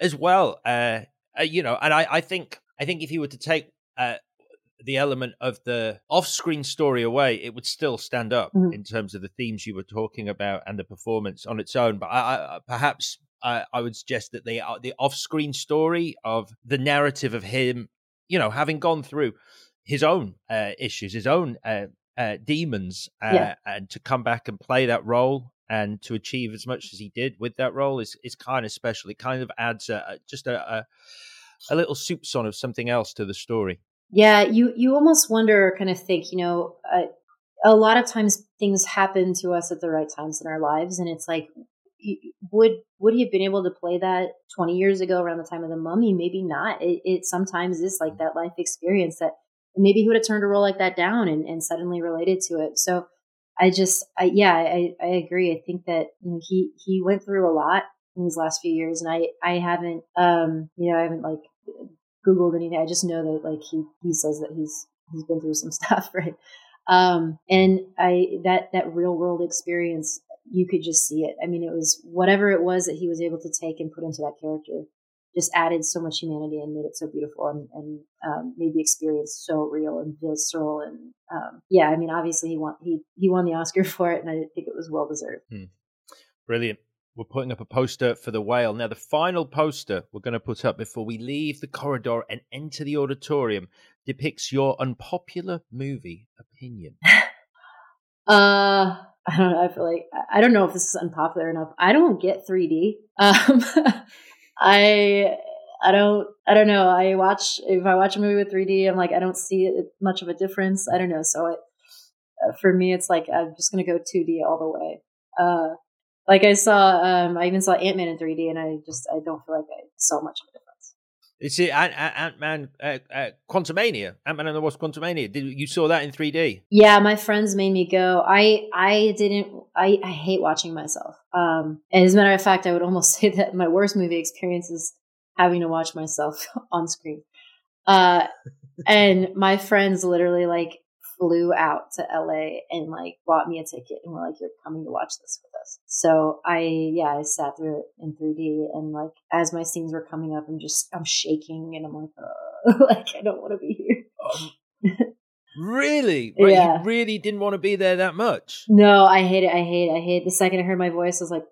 as well. Uh, uh, you know, and I, I think I think if you were to take uh, the element of the off-screen story away, it would still stand up mm-hmm. in terms of the themes you were talking about and the performance on its own. But I, I perhaps I, I would suggest that they are the off-screen story of the narrative of him, you know, having gone through his own uh, issues, his own uh, uh, demons, uh, yeah. and to come back and play that role and to achieve as much as he did with that role is is kind of special. It kind of adds a, just a, a a little soupçon of something else to the story. Yeah, you you almost wonder, kind of think, you know, uh, a lot of times things happen to us at the right times in our lives, and it's like, would would he have been able to play that twenty years ago around the time of The Mummy? Maybe not. It, it sometimes is like that life experience that maybe he would have turned a role like that down and, and suddenly related to it. So I just, I, yeah, I, I agree. I think that, you know, he, he went through a lot in these last few years, and I, I haven't, um, you know, I haven't like Googled anything. I just know that like he, he says that he's, he's been through some stuff. Right. Um, and I, that, that real world experience, you could just see it. I mean, it was whatever it was that he was able to take and put into that character just added so much humanity and made it so beautiful and, and um, made the experience so real and visceral. And um, yeah, I mean, obviously he won, he, he won the Oscar for it, and I think it was well-deserved. Hmm. Brilliant. We're putting up a poster for The Whale. Now, the final poster we're going to put up before we leave the corridor and enter the auditorium depicts your unpopular movie opinion. uh... I don't know. I feel like I don't know if this is unpopular enough. I don't get three D. Um, I I don't I don't know. I watch if I watch a movie with three D, I'm like I don't see much of a difference. I don't know. So it, for me, it's like I'm just gonna go two D all the way. Uh, like I saw, um, I even saw Ant-Man in three D, and I just I don't feel like I saw much of a difference. You see, Ant- Ant-Man, uh, uh, Quantumania, Ant-Man and the Wasp: Quantumania. Did you saw that in three D? Yeah, my friends made me go. I, I didn't. I, I hate watching myself. Um, and as a matter of fact, I would almost say that my worst movie experience is having to watch myself on screen. Uh, and my friends literally like flew out to L A and like bought me a ticket and were like, you're coming to watch this with us. So I, yeah, I sat through it in three D, and like, as my scenes were coming up, I'm just, I'm shaking and I'm like, oh, like, I don't want to be here. Um, really? Wait, yeah. You really didn't want to be there that much? No, I hate it. I hate it. I hate it. The second I heard my voice, I was like,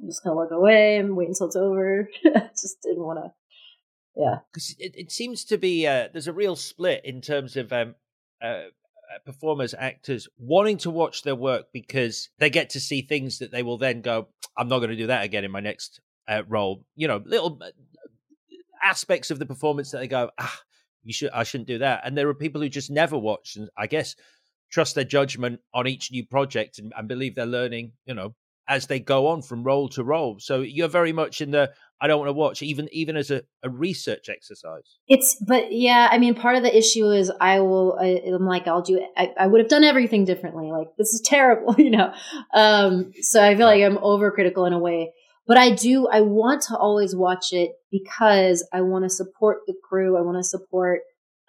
I'm just going to look away and wait until it's over. I just didn't want to. Yeah. Because it, it seems to be, uh, there's a real split in terms of um, uh, performers, actors wanting to watch their work because they get to see things that they will then go, I'm not going to do that again in my next uh, role. You know, little aspects of the performance that they go, ah, you should, I shouldn't do that. And there are people who just never watch and I guess trust their judgment on each new project and, and believe they're learning, you know, as they go on from role to role. So you're very much in the, I don't want to watch, even even as a, a research exercise. It's, but yeah, I mean, part of the issue is I will, I, I'm like, I'll do, I, I would have done everything differently. Like, this is terrible, you know? Um, so I feel like I'm overcritical in a way, but I do, I want to always watch it because I want to support the crew. I want to support,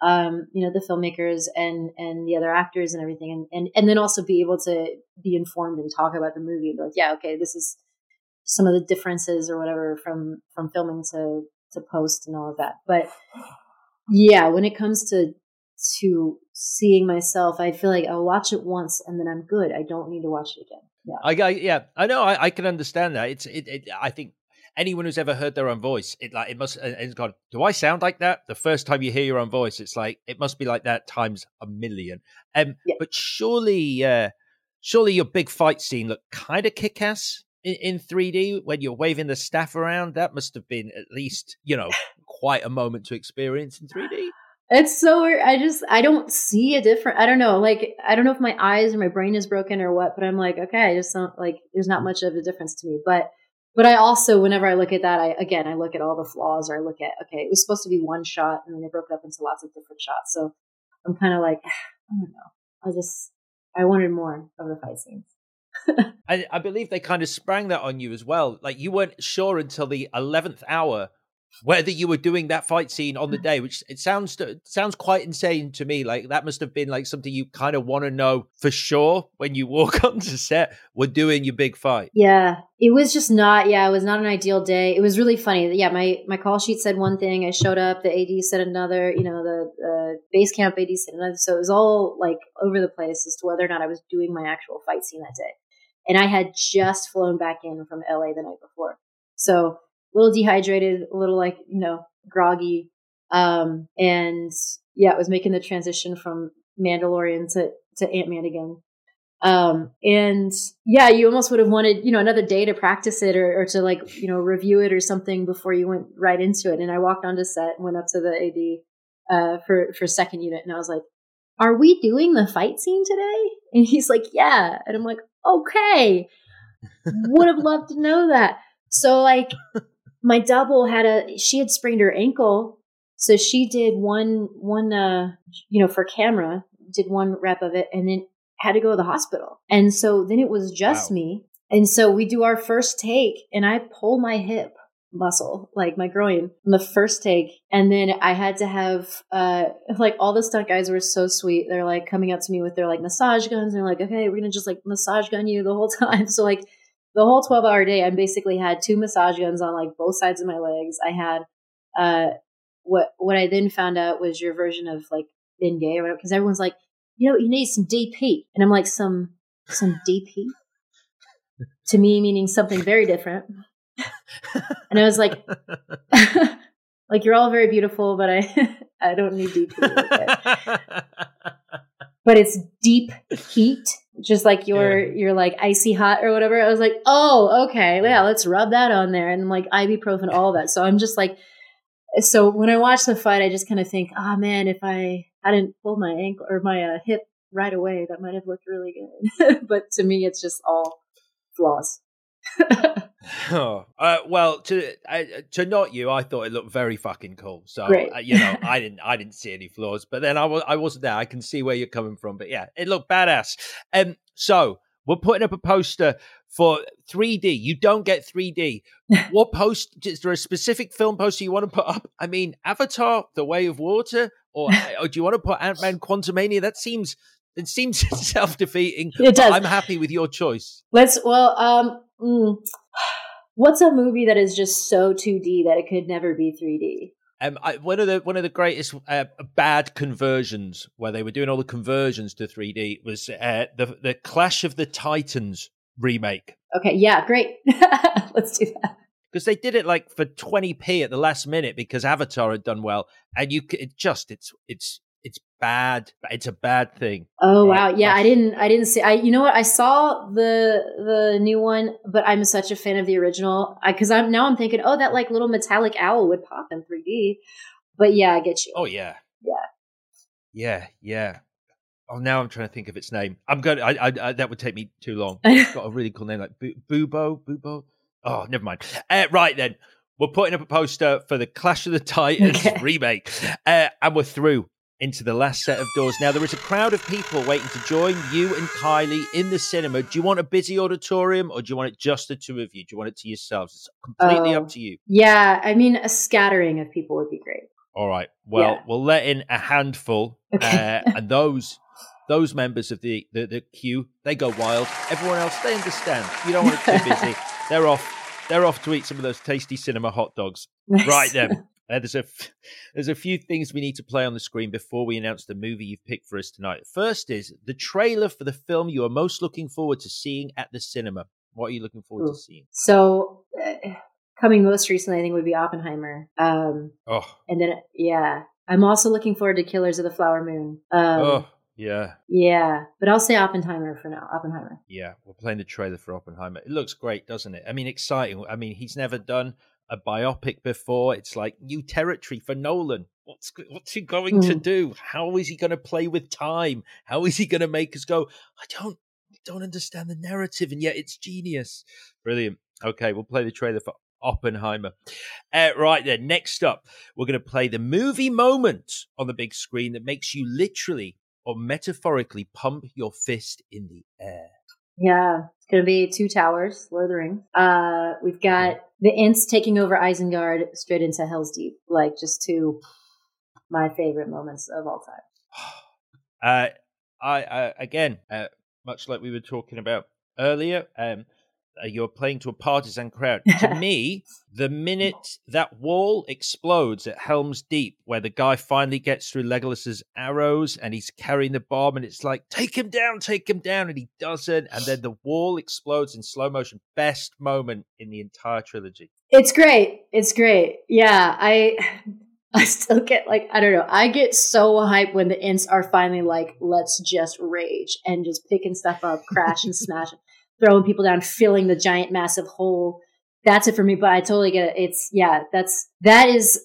um, you know, the filmmakers and, and the other actors and everything. And, and, and then also be able to be informed and talk about the movie and be like, yeah, okay, this is some of the differences or whatever from, from filming to, to post and all of that. But yeah, when it comes to, to seeing myself, I feel like I'll watch it once and then I'm good. I don't need to watch it again. Yeah. I, I yeah, I know. I, I can understand that. It's, it, it, I think anyone who's ever heard their own voice, it like, it must, it's gone, do I sound like that? The first time you hear your own voice, it's like, it must be like that times a million. Um, yeah. But surely, uh, surely your big fight scene looked kind of kick-ass. In three D, when you're waving the staff around, that must have been at least, you know, quite a moment to experience in three D. It's so weird. I just, I don't see a different, I don't know, like, I don't know if my eyes or my brain is broken or what, but I'm like, okay, I just don't, like, there's not much of a difference to me. But, but I also, whenever I look at that, I, again, I look at all the flaws, or I look at, okay, it was supposed to be one shot, and then they broke it up into lots of different shots. So I'm kind of like, I don't know. I just, I wanted more of the fight scenes. I, I believe they kind of sprang that on you as well. Like, you weren't sure until the eleventh hour whether you were doing that fight scene on the day, which it sounds it sounds quite insane to me. Like, that must have been like something you kind of want to know for sure when you walk onto set, we're doing your big fight. Yeah, it was just not, yeah, it was not an ideal day. It was really funny. Yeah, my, my call sheet said one thing. I showed up, the A D said another, you know, the uh, base camp A D said another. So it was all like over the place as to whether or not I was doing my actual fight scene that day. And I had just flown back in from L A the night before. So a little dehydrated, a little like, you know, groggy. Um, and yeah, it was making the transition from Mandalorian to, to Ant-Man again. Um, and yeah, you almost would have wanted, you know, another day to practice it or, or to like, you know, review it or something before you went right into it. And I walked onto set and went up to the A D uh, for, for second unit. And I was like, are we doing the fight scene today? And he's like, yeah. And I'm like, okay, would have loved to know that. So like my double had a, she had sprained her ankle. So she did one, one, uh, you know, for camera, did one rep of it and then had to go to the hospital. And so then it was just wow. me. And so we do our first take and I pull my hip muscle, like my groin on the first take. And then I had to have, uh, like all the stunt guys were so sweet. They're like coming up to me with their like massage guns. And they're like, okay, we're going to just like massage gun you the whole time. So like the whole twelve hour day, I basically had two massage guns on like both sides of my legs. I had, uh, what, what I then found out was your version of like being gay or whatever. Cause everyone's like, you know, you need some D P. And I'm like, some, some D P to me, meaning something very different. And I was like, like, you're all very beautiful, but I, I don't need deep heat. But it's deep heat, just like your, yeah. your like icy hot or whatever. I was like, oh, okay. Yeah. Let's rub that on there. And I'm like ibuprofen, all that. So I'm just like, so when I watch the fight, I just kind of think, oh man, if I, I didn't pull my ankle or my uh, hip right away, that might've looked really good. But to me, it's just all flaws. oh, uh, well, to uh, to not you, I thought it looked very fucking cool. So uh, you know, I didn't, I didn't see any flaws. But then I was, I wasn't there. I can see where you're coming from. But yeah, it looked badass. Um, so we're putting up a poster for three D. You don't get three D. What post? Is there a specific film poster you want to put up? I mean, Avatar: The Way of Water, or, or do you want to put Ant-Man Quantumania? That seems It seems self-defeating. It does. I'm happy with your choice. Let's, well, um, mm, what's a movie that is just so two D that it could never be three D? Um, I, one of the one of the greatest uh, bad conversions where they were doing all the conversions to three D was uh, the the Clash of the Titans remake. Okay, yeah, great. Let's do that. Because they did it like for twenty p at the last minute because Avatar had done well, and you it just it's it's it's bad. It's a bad thing. Oh right? Wow, yeah, Clash. I didn't I didn't see. I you know what I saw the the new one, but I'm such a fan of the original because I'm now I'm thinking, oh, that like little metallic owl would pop in three D, but yeah, I get you. Oh yeah, yeah, yeah, yeah. Oh, now I'm trying to think of its name. I'm going. I, I, I that would take me too long. It's got a really cool name like Bu- Bubo, Bubo. Oh, never mind. Uh, right then, we're putting up a poster for the Clash of the Titans okay. remake, uh, and we're through into the last set of doors. Now, there is a crowd of people waiting to join you and Kylie in the cinema. Do you want a busy auditorium, or do you want it just the two of you? Do you want it to yourselves? It's completely oh, up to you. Yeah, I mean, a scattering of people would be great. All right. Well, yeah. We'll let in a handful, okay. uh, and those... Those members of the, the, the queue, they go wild. Everyone else, they understand. You don't want it too busy. They're off. They're off to eat some of those tasty cinema hot dogs. Nice. Right then. Uh, there's, a, there's a few things we need to play on the screen before we announce the movie you've picked for us tonight. First is the trailer for the film you are most looking forward to seeing at the cinema. What are you looking forward Ooh. to seeing? So, uh, coming most recently, I think, would be Oppenheimer. Um, oh. And then, yeah. I'm also looking forward to Killers of the Flower Moon. Um, oh. Yeah. Yeah. But I'll say Oppenheimer for now. Oppenheimer. Yeah. We're playing the trailer for Oppenheimer. It looks great, doesn't it? I mean, exciting. I mean, he's never done a biopic before. It's like new territory for Nolan. What's what's he going mm. to do? How is he going to play with time? How is he going to make us go, I don't, I don't understand the narrative, and yet it's genius. Brilliant. Okay. We'll play the trailer for Oppenheimer. Uh, right then. Next up, we're going to play the movie moment on the big screen that makes you literally or metaphorically pump your fist in the air. Yeah, it's going to be Two Towers, Lord of the Rings. Uh, we've got the Ents taking over Isengard straight into Helm's Deep. Like, just two my favorite moments of all time. Uh, I, I again, uh, much like we were talking about earlier, um, you're playing to a partisan crowd. To me, the minute that wall explodes at Helm's Deep, where the guy finally gets through Legolas's arrows and he's carrying the bomb, and it's like, take him down, take him down, and he doesn't. And then the wall explodes in slow motion. Best moment in the entire trilogy. It's great. It's great. Yeah, I... I still get like, I don't know. I get so hyped when the Ents are finally like, let's just rage and just picking stuff up, crash and smash it. Throwing people down, filling the giant massive hole. That's it for me, but I totally get it. It's, yeah, that's, that is,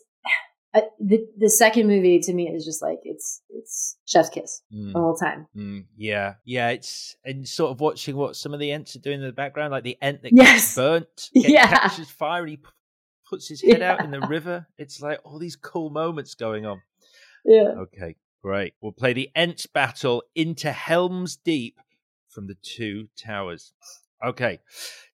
uh, the the second movie to me is just like, it's it's chef's kiss mm. the whole time. Mm. Yeah, yeah, it's, and sort of watching what some of the Ents are doing in the background, like the Ent that yes. gets burnt, gets, yeah. catches fire, and he p- puts his head yeah. out in the river. It's like all these cool moments going on. Yeah. Okay, great. We'll play the Ents battle into Helm's Deep from the Two Towers. Okay,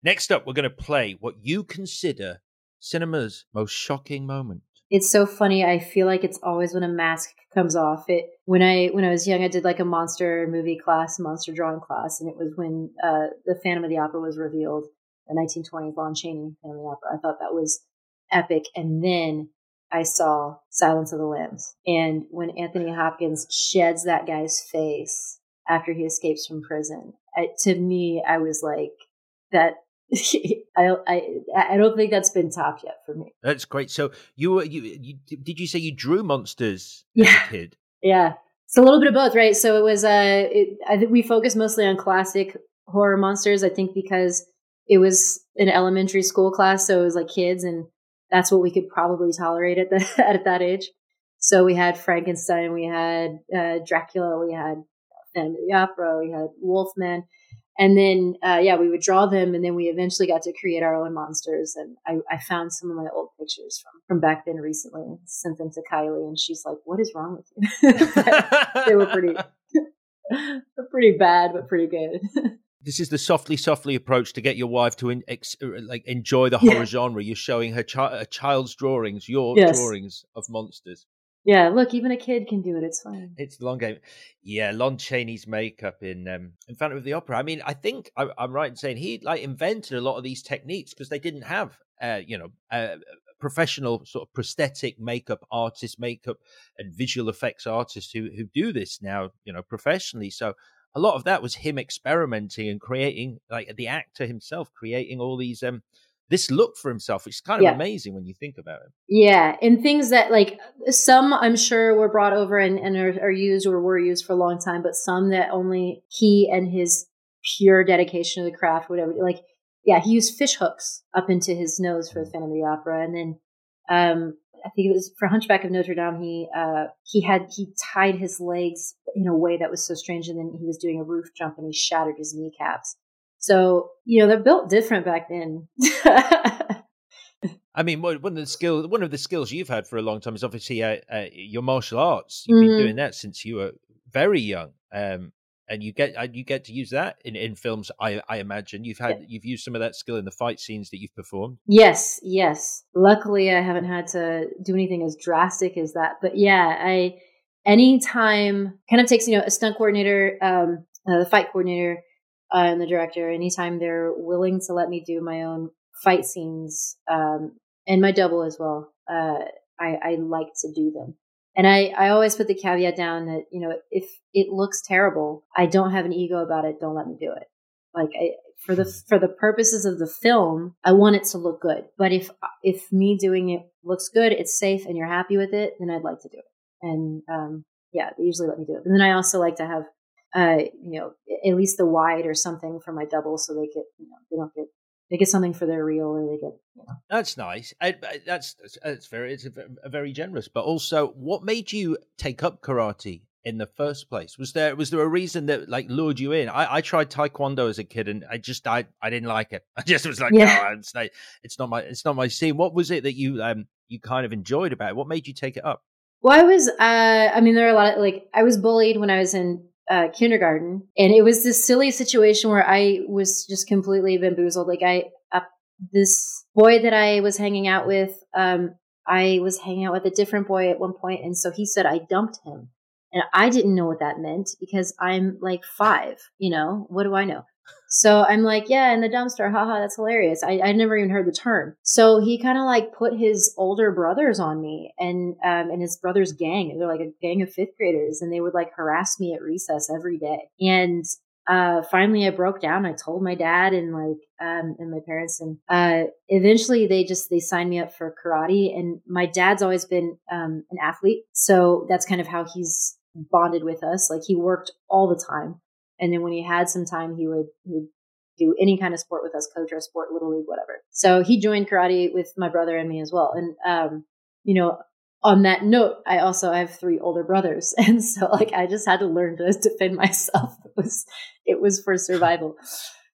next up, we're going to play what you consider cinema's most shocking moment. It's so funny. I feel like it's always when a mask comes off. It when I when I was young, I did like a monster movie class, monster drawing class, and it was when uh, the Phantom of the Opera was revealed, the nineteen twenties Lon Chaney Phantom of the Opera. I thought that was epic, and then I saw Silence of the Lambs, and when Anthony Hopkins sheds that guy's face after he escapes from prison, I, to me, I was like, "That I, I I don't think that's been topped yet for me." That's great. So you were you, you did you say you drew monsters yeah. as a kid? Yeah, it's a little bit of both, right? So it was uh, it, I think we focused mostly on classic horror monsters. I think because it was an elementary school class, so it was like kids, and that's what we could probably tolerate at that at that age. So we had Frankenstein, we had uh, Dracula, we had Phantom of the Opera, we had Wolfman, and then uh yeah we would draw them, and then we eventually got to create our own monsters, and I, I found some of my old pictures from from back then recently, sent them to Kylie, and she's like, what is wrong with you? They were pretty pretty bad, but pretty good. This is the softly, softly approach to get your wife to in, ex, like enjoy the horror yeah. genre. You're showing her chi- a child's drawings, your yes. drawings of monsters. Yeah, look, even a kid can do it. It's fine. It's a long game. Yeah, Lon Chaney's makeup in um, in Phantom of the Opera. I mean, I think I, I'm right in saying he like invented a lot of these techniques because they didn't have, uh, you know, uh, professional sort of prosthetic makeup artists, makeup and visual effects artists who who do this now, you know, professionally. So a lot of that was him experimenting and creating, like the actor himself creating all these um. this look for himself, which is kind of yeah. amazing when you think about it. Yeah, and things that like some I'm sure were brought over and, and are, are used or were used for a long time, but some that only he and his pure dedication to the craft, whatever. Like, yeah, he used fish hooks up into his nose for the Phantom of the Opera, and then um, I think it was for Hunchback of Notre Dame. He uh, he had he tied his legs in a way that was so strange, and then he was doing a roof jump and he shattered his kneecaps. So, you know, they're built different back then. I mean, one of the skills, one of the skills you've had for a long time is obviously uh, uh, your martial arts. You've mm-hmm. been doing that since you were very young, um, and you get uh, you get to use that in, in films. I, I imagine you've had yeah. you've used some of that skill in the fight scenes that you've performed. Yes, yes. Luckily, I haven't had to do anything as drastic as that. But yeah, I anytime kind of takes you know a stunt coordinator, um, uh, the fight coordinator. Uh, and the director, anytime they're willing to let me do my own fight scenes um, and my double as well, uh, I, I like to do them. And I, I always put the caveat down that, you know, if it looks terrible, I don't have an ego about it. Don't let me do it. Like I, for the for the purposes of the film, I want it to look good. But if if me doing it looks good, it's safe and you're happy with it, then I'd like to do it. And um, yeah, they usually let me do it. And then I also like to have Uh, you know, at least the wide or something for my double, so they get, you know, they don't get, they get something for their reel, or they get, you know. That's nice. I, I, that's that's very, it's a, a very generous. But also, what made you take up karate in the first place? Was there was there a reason that like lured you in? I, I tried taekwondo as a kid, and I just I, I didn't like it. I just was like, yeah. no, it's not, it's not my it's not my scene. What was it that you um you kind of enjoyed about it? What made you take it up? Well, I was, uh, I mean, there are a lot of like I was bullied when I was in. Uh, kindergarten, and it was this silly situation where I was just completely bamboozled. Like I, uh, this boy that I was hanging out with, um, I was hanging out with a different boy at one point, and so he said I dumped him, and I didn't know what that meant because I'm like five, you know, what do I know? So I'm like, yeah, in the dumpster, haha, that's hilarious. I I'd never even heard the term. So he kind of like put his older brothers on me, and um, and his brother's gang. They're like a gang of fifth graders, and they would like harass me at recess every day. And uh, finally, I broke down. I told my dad and like um, and my parents, and uh, eventually they just they signed me up for karate. And my dad's always been um, an athlete, so that's kind of how he's bonded with us. Like he worked all the time. And then when he had some time, he would, he would do any kind of sport with us, coach our sport, little league, whatever. So he joined karate with my brother and me as well. And, um, you know, on that note, I also I have three older brothers. And so like, I just had to learn to defend myself. It was, it was for survival.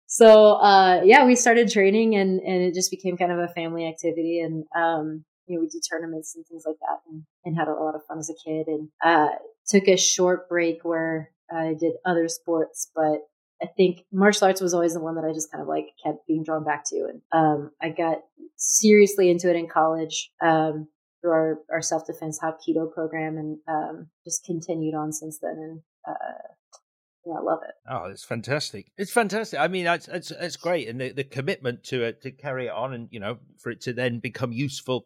So, uh, yeah, we started training and, and it just became kind of a family activity. And, um, you know, we do tournaments and things like that, and, and had a lot of fun as a kid, and, uh, took a short break where, I did other sports, but I think martial arts was always the one that I just kind of like kept being drawn back to. And um, I got seriously into it in college um, through our, our self-defense Hapkido program, and um, just continued on since then. And uh, yeah, I love it. Oh, it's fantastic. It's fantastic. I mean, it's, it's, it's great. And the, the commitment to it, to carry it on, and, you know, for it to then become useful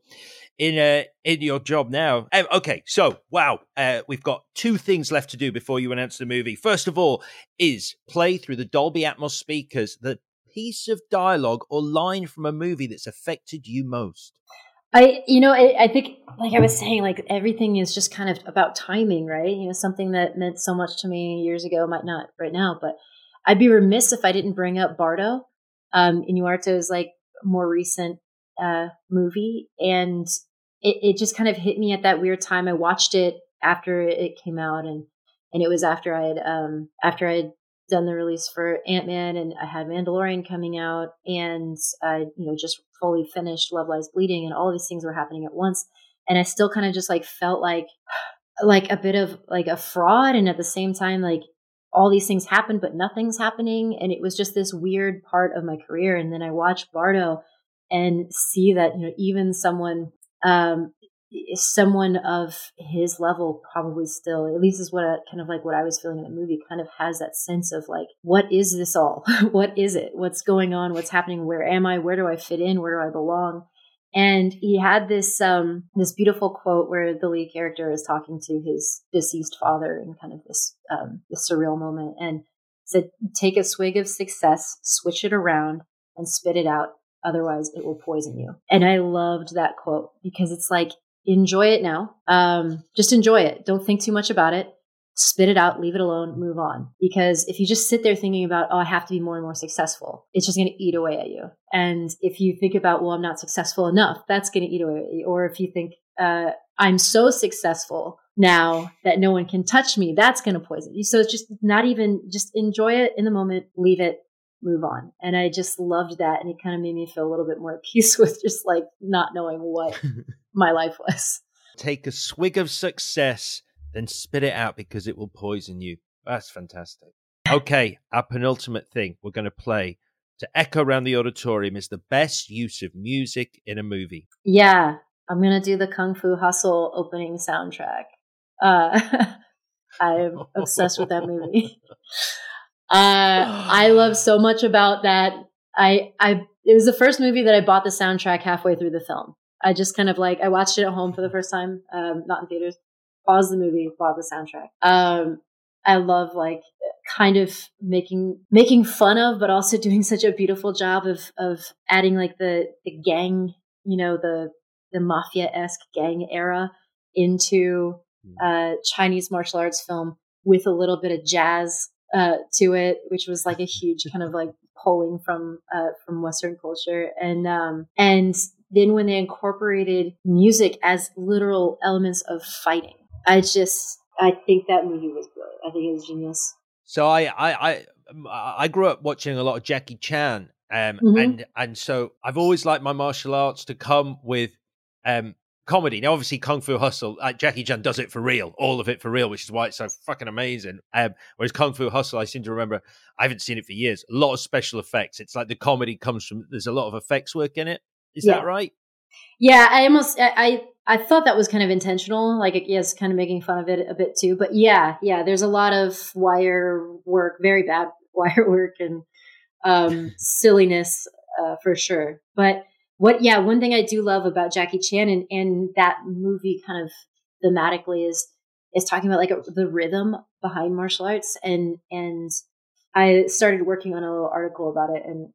in uh, in your job now. Um, okay, so, wow. Uh, we've got two things left to do before you announce the movie. First of all is play through the Dolby Atmos speakers the piece of dialogue or line from a movie that's affected you most. I, you know, I, I think, like I was saying, like everything is just kind of about timing, right? You know, something that meant so much to me years ago might not right now, but I'd be remiss if I didn't bring up Bardo, um, Inuarto's like more recent uh, movie. And it, it just kind of hit me at that weird time. I watched it after it came out, and, and it was after I had, um, after I had done the release for Ant-Man, and I had Mandalorian coming out, and I, uh, you know, just fully finished Love Lies Bleeding, and all of these things were happening at once. And I still kind of just like felt like, like a bit of like a fraud. And at the same time, like all these things happened, but nothing's happening. And it was just this weird part of my career. And then I watched Bardo and see that, you know, even someone, um, someone of his level probably still, at least is what I, kind of like what I was feeling in the movie, kind of has that sense of like, what is this all? What is it? What's going on? What's happening? Where am I? Where do I fit in? Where do I belong? And he had this um, this beautiful quote where the lead character is talking to his deceased father in kind of this, um, this surreal moment, and said, "Take a swig of success, switch it around, and spit it out. Otherwise, it will poison you." And I loved that quote because it's like, enjoy it now. Um, just enjoy it. Don't think too much about it. Spit it out, leave it alone, move on. Because if you just sit there thinking about, oh, I have to be more and more successful, it's just going to eat away at you. And if you think about, well, I'm not successful enough, that's going to eat away at you. Or if you think, uh, I'm so successful now that no one can touch me, that's going to poison you. So it's just not even, just enjoy it in the moment, leave it, move on. And I just loved that. And it kind of made me feel a little bit more at peace with just like not knowing what my life was. Take a swig of success, then spit it out because it will poison you. That's fantastic. Okay, our penultimate thing we're going to play to echo around the auditorium is the best use of music in a movie. Yeah, I'm going to do the Kung Fu Hustle opening soundtrack. Uh, I'm obsessed with that movie. Uh, I love so much about that. I, I, it was the first movie that I bought the soundtrack halfway through the film. I just kind of like, I watched it at home for the first time, um, not in theaters. Pause the movie, pause the soundtrack. Um, I love like kind of making making fun of, but also doing such a beautiful job of of adding like the the gang, you know, the the mafia-esque gang era into uh, Chinese martial arts film with a little bit of jazz uh, to it, which was like a huge kind of like pulling from uh, from Western culture, and um, and then when they incorporated music as literal elements of fighting. I just, I think that movie was brilliant. I think it was genius. So I, I, I, I grew up watching a lot of Jackie Chan, um, mm-hmm. and and so I've always liked my martial arts to come with um, comedy. Now, obviously, Kung Fu Hustle, uh, Jackie Chan does it for real, all of it for real, which is why it's so fucking amazing. Um, whereas Kung Fu Hustle, I seem to remember, I haven't seen it for years. A lot of special effects. It's like the comedy comes from. There's a lot of effects work in it. Is yeah. that right? Yeah, I almost, I. I I thought that was kind of intentional, like, yes, kind of making fun of it a bit too. But yeah, yeah, there's a lot of wire work, very bad wire work and um, silliness uh, for sure. But what, yeah, one thing I do love about Jackie Chan and, and that movie kind of thematically is is talking about like a, the rhythm behind martial arts. And, and I started working on a little article about it and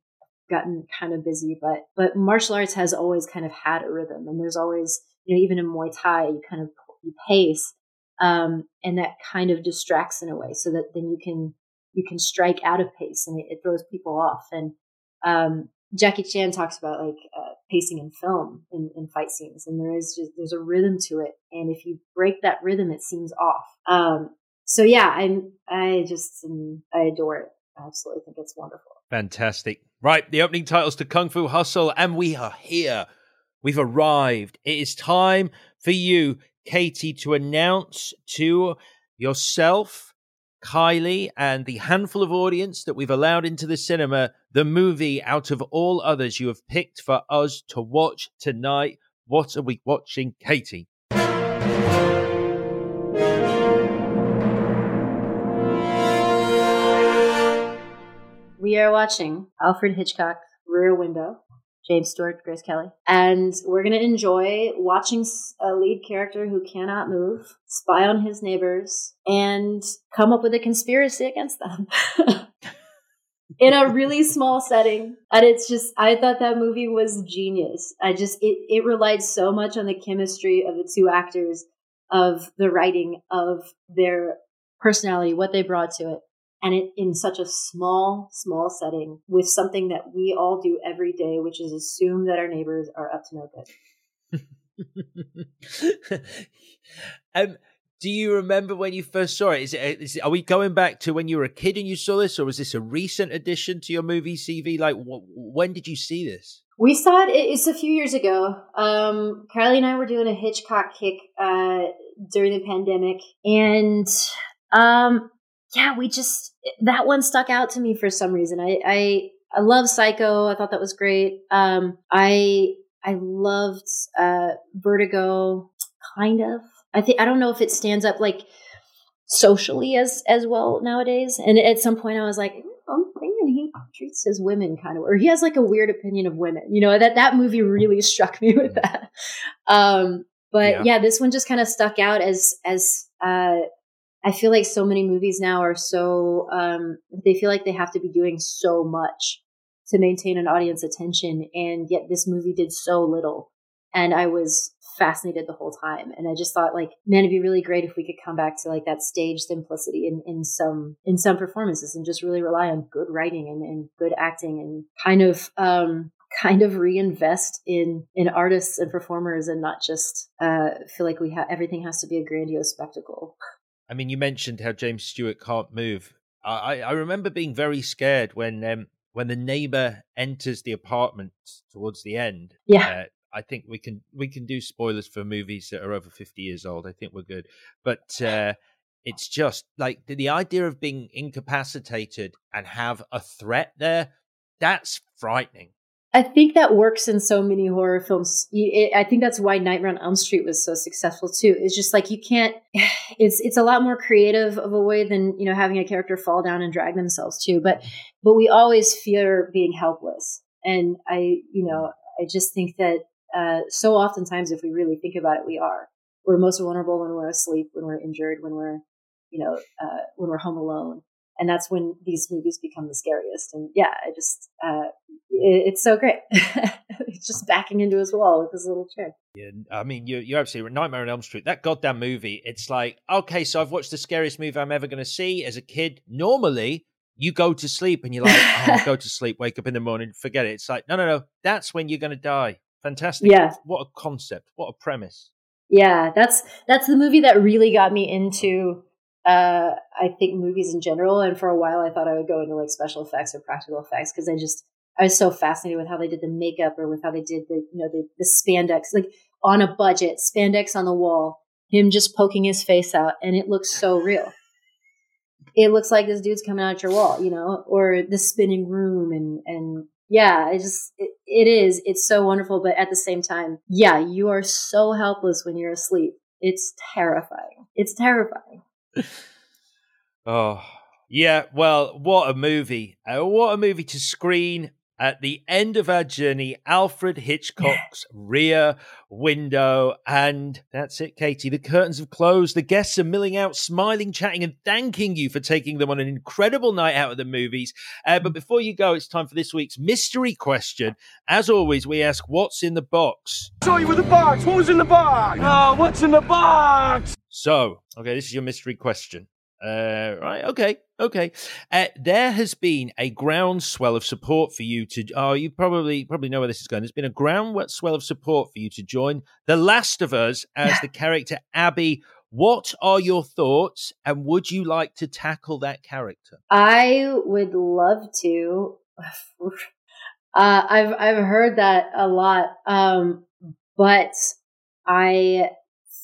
gotten kind of busy, but but martial arts has always kind of had a rhythm, and there's always, you know, even in Muay Thai, you kind of you pace, um, and that kind of distracts in a way, so that then you can you can strike out of pace, and it, it throws people off. And um, Jackie Chan talks about like uh, pacing in film in, in fight scenes, and there is just, there's a rhythm to it, and if you break that rhythm, it seems off. Um, so yeah, I'm I just um, I adore it. I absolutely think it's wonderful. Fantastic. Right, the opening titles to Kung Fu Hustle, and we are here. We've arrived. It is time for you, Katy, to announce to yourself, Kylie, and the handful of audience that we've allowed into the cinema, the movie out of all others you have picked for us to watch tonight. What are we watching, Katy? We are watching Alfred Hitchcock, Rear Window, James Stewart, Grace Kelly. And we're going to enjoy watching a lead character who cannot move, spy on his neighbors, and come up with a conspiracy against them. In a really small setting. And it's just, I thought that movie was genius. I just, it, it relied so much on the chemistry of the two actors, of the writing, of their personality, what they brought to it. And it in such a small, small setting with something that we all do every day, which is assume that our neighbors are up to no good. um, do you remember when you first saw it? Is it, is it? Are we going back to when you were a kid and you saw this, or was this a recent addition to your movie C V? Like, wh- when did you see this? We saw it. It's a few years ago. Um, Kylie and I were doing a Hitchcock kick uh, during the pandemic, and um. Yeah, we just, that one stuck out to me for some reason. I, I, I love Psycho. I thought that was great. Um, I, I loved, uh, Vertigo. kind of. I think I don't know if it stands up like socially as as well nowadays. And at some point, I was like, I'm thinking he treats his women kind of, or he has like a weird opinion of women. You know, that that movie really struck me with that. Um, but yeah. yeah, this one just kind of stuck out as as uh, I feel like so many movies now are so um, they feel like they have to be doing so much to maintain an audience attention, and yet this movie did so little. And I was fascinated the whole time. And I just thought, like, man, it'd be really great if we could come back to like that stage simplicity in, in some in some performances and just really rely on good writing and, and good acting and kind of um, kind of reinvest in in artists and performers and not just uh, feel like we have everything has to be a grandiose spectacle. I mean, you mentioned how James Stewart can't move. I, I remember being very scared when um, when the neighbor enters the apartment towards the end. Yeah. Uh, I think we can we can do spoilers for movies that are over fifty years old. I think we're good. But uh, it's just like the, the idea of being incapacitated and have a threat there, that's frightening. I think that works in so many horror films. It, I think that's why Nightmare on Elm Street was so successful too. It's just like you can't, it's it's a lot more creative of a way than, you know, having a character fall down and drag themselves too. But, but we always fear being helpless. And I, you know, I just think that Uh, so oftentimes, if we really think about it, we are. We're most vulnerable when we're asleep, when we're injured, when we're, you know, uh, when we're home alone. And that's when these movies become the scariest. And yeah, I just, uh, it, it's so great. It's just backing into his wall with his little chair. Yeah, I mean, you're, you're absolutely right. Nightmare on Elm Street, that goddamn movie, it's like, okay, so I've watched the scariest movie I'm ever going to see as a kid. Normally, you go to sleep and you're like, oh, go to sleep, wake up in the morning, forget it. It's like, no, no, no, that's when you're going to die. Fantastic. Yeah. What a concept. What a premise. Yeah, that's that's the movie that really got me into, uh, I think, movies in general. And for a while, I thought I would go into like special effects or practical effects because I just I was so fascinated with how they did the makeup or with how they did the, you know, the, the spandex, like on a budget, spandex on the wall, him just poking his face out. And it looks so real. It looks like this dude's coming out your wall, you know, or the spinning room and and. Yeah, it just, it, it is. It's so wonderful. But at the same time, yeah, you are so helpless when you're asleep. It's terrifying. It's terrifying. Oh, yeah. Well, what a movie. Uh, what a movie to screen at the end of our journey. Alfred Hitchcock's Rear Window. And that's it, Katy. The curtains have closed. The guests are milling out, smiling, chatting, and thanking you for taking them on an incredible night out of the movies. Uh, but before you go, it's time for this week's mystery question. As always, we ask, what's in the box? I saw you with the box. What was in the box? Oh, what's in the box? So, okay, this is your mystery question. Uh, right. Okay. Okay. Uh, there has been a groundswell of support for you to, oh, you probably, probably know where this is going. There's been a groundswell of support for you to join The Last of Us as the character Abby. What are your thoughts and would you like to tackle that character? I would love to. uh, I've, I've heard that a lot. Um, but I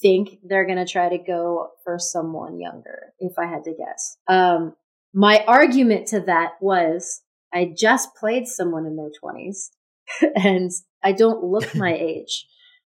think they're going to try to go for someone younger, if I had to guess. Um, my argument to that was I just played someone in their twenties and I don't look my age,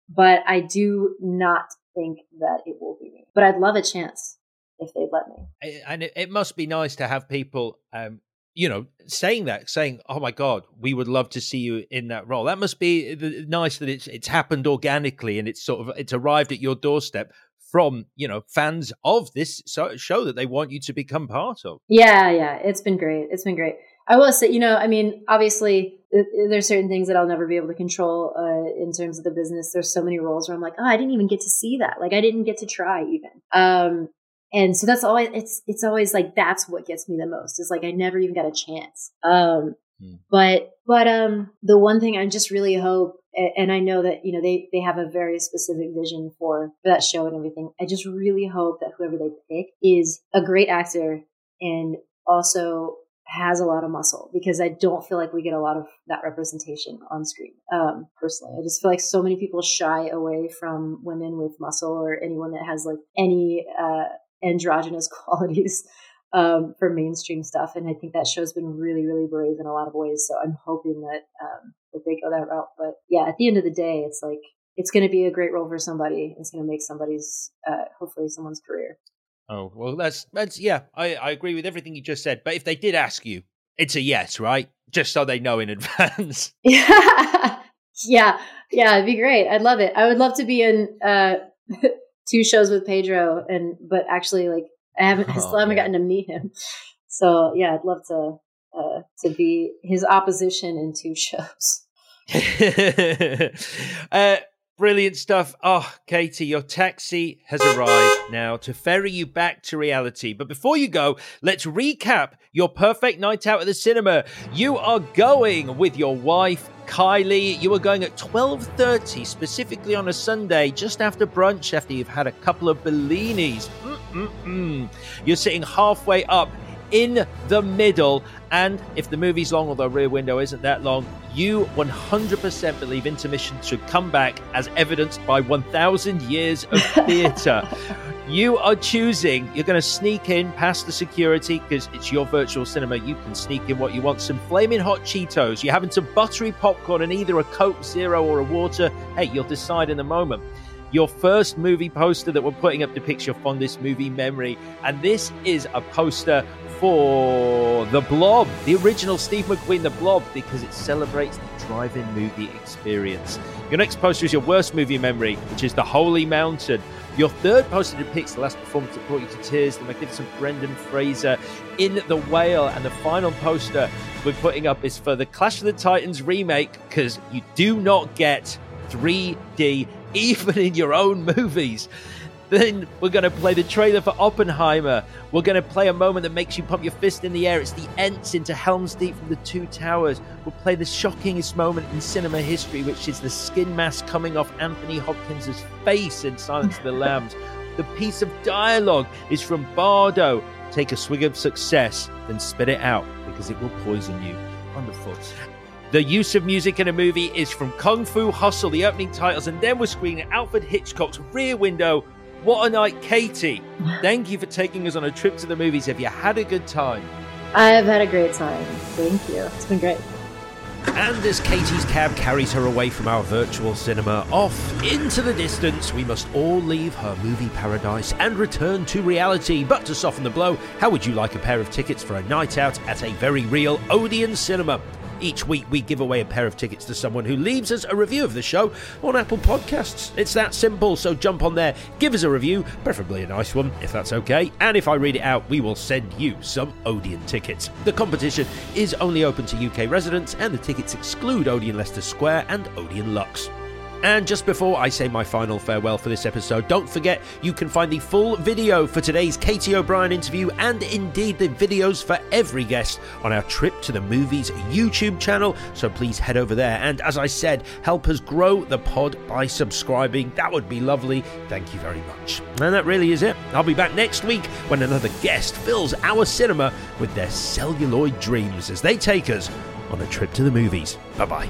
but I do not think that it will be me. But I'd love a chance if they'd let me. And it must be nice to have people, um, you know, saying that, saying, oh my God, we would love to see you in that role. That must be nice that it's it's happened organically and it's sort of, it's arrived at your doorstep from, you know, fans of this show that they want you to become part of. Yeah, yeah. It's been great. It's been great. I will say, you know, I mean, obviously there's certain things that I'll never be able to control uh, in terms of the business. There's so many roles where I'm like, oh, I didn't even get to see that. Like I didn't get to try even. Um, And so that's always, it's, it's always like, that's what gets me the most is like, I never even got a chance. Um, mm. but, but, um, the one thing I just really hope, and I know that, you know, they, they have a very specific vision for, for that show and everything. I just really hope that whoever they pick is a great actor and also has a lot of muscle because I don't feel like we get a lot of that representation on screen. Um, personally, I just feel like so many people shy away from women with muscle or anyone that has like any, uh, androgynous qualities um, for mainstream stuff. And I think that show's been really, really brave in a lot of ways. So I'm hoping that um, that they go that route. But yeah, at the end of the day, it's like, it's going to be a great role for somebody. It's going to make somebody's, uh, hopefully someone's career. Oh, well, that's, that's, yeah, I, I agree with everything you just said. But if they did ask you, it's a yes, right? Just so they know in advance. Yeah. Yeah. Yeah. It'd be great. I'd love it. I would love to be in, uh, two shows with Pedro and, but actually like I haven't, I still haven't gotten to meet him. So yeah, I'd love to, uh, to be his opposition in two shows. uh, Brilliant stuff. Oh, Katy, your taxi has arrived now to ferry you back to reality. But before you go, let's recap your perfect night out at the cinema. You are going with your wife, Kylie. You are going at twelve thirty, specifically on a Sunday, just after brunch, after you've had a couple of Bellinis. Mm-mm-mm. You're sitting halfway up in the middle. And if the movie's long, although Rear Window isn't that long, you one hundred percent believe intermission should come back as evidenced by one thousand years of theatre. You are choosing, you're going to sneak in past the security because it's your virtual cinema. You can sneak in what you want. Some flaming hot Cheetos. You're having some buttery popcorn and either a Coke Zero or a water. Hey, you'll decide in the moment. Your first movie poster that we're putting up depicts your fondest movie memory. And this is a poster for The Blob, the original Steve McQueen, The Blob, because it celebrates the drive-in movie experience. Your next poster is your worst movie memory, which is The Holy Mountain. Your third poster depicts the last performance that brought you to tears, the magnificent Brendan Fraser in The Whale. And the final poster we're putting up is for the Clash of the Titans remake, because you do not get three D even in your own movies. Then we're going to play the trailer for Oppenheimer. We're going to play a moment that makes you pump your fist in the air. It's the Ents into Helm's Deep from The Two Towers. We'll play the shockingest moment in cinema history, which is the skin mask coming off Anthony Hopkins' face in Silence of the Lambs. The piece of dialogue is from Bardo. Take a swig of success, then spit it out, because it will poison you. Wonderful. The use of music in a movie is from Kung Fu Hustle, the opening titles, and then we're screening Alfred Hitchcock's Rear Window. What a night, Katy. Thank you for taking us on a trip to the movies. Have you had a good time? I've had a great time. Thank you. It's been great. And as Katy's cab carries her away from our virtual cinema, off into the distance, we must all leave her movie paradise and return to reality. But to soften the blow, how would you like a pair of tickets for a night out at a very real Odeon cinema? Each week, we give away a pair of tickets to someone who leaves us a review of the show on Apple Podcasts. It's that simple, so jump on there, give us a review, preferably a nice one, if that's okay. And if I read it out, we will send you some Odeon tickets. The competition is only open to U K residents, and the tickets exclude Odeon Leicester Square and Odeon Lux. And just before I say my final farewell for this episode, don't forget you can find the full video for today's Katy O'Brian interview and indeed the videos for every guest on our Trip to the Movies YouTube channel. So please head over there. And as I said, help us grow the pod by subscribing. That would be lovely. Thank you very much. And that really is it. I'll be back next week when another guest fills our cinema with their celluloid dreams as they take us on a trip to the movies. Bye-bye.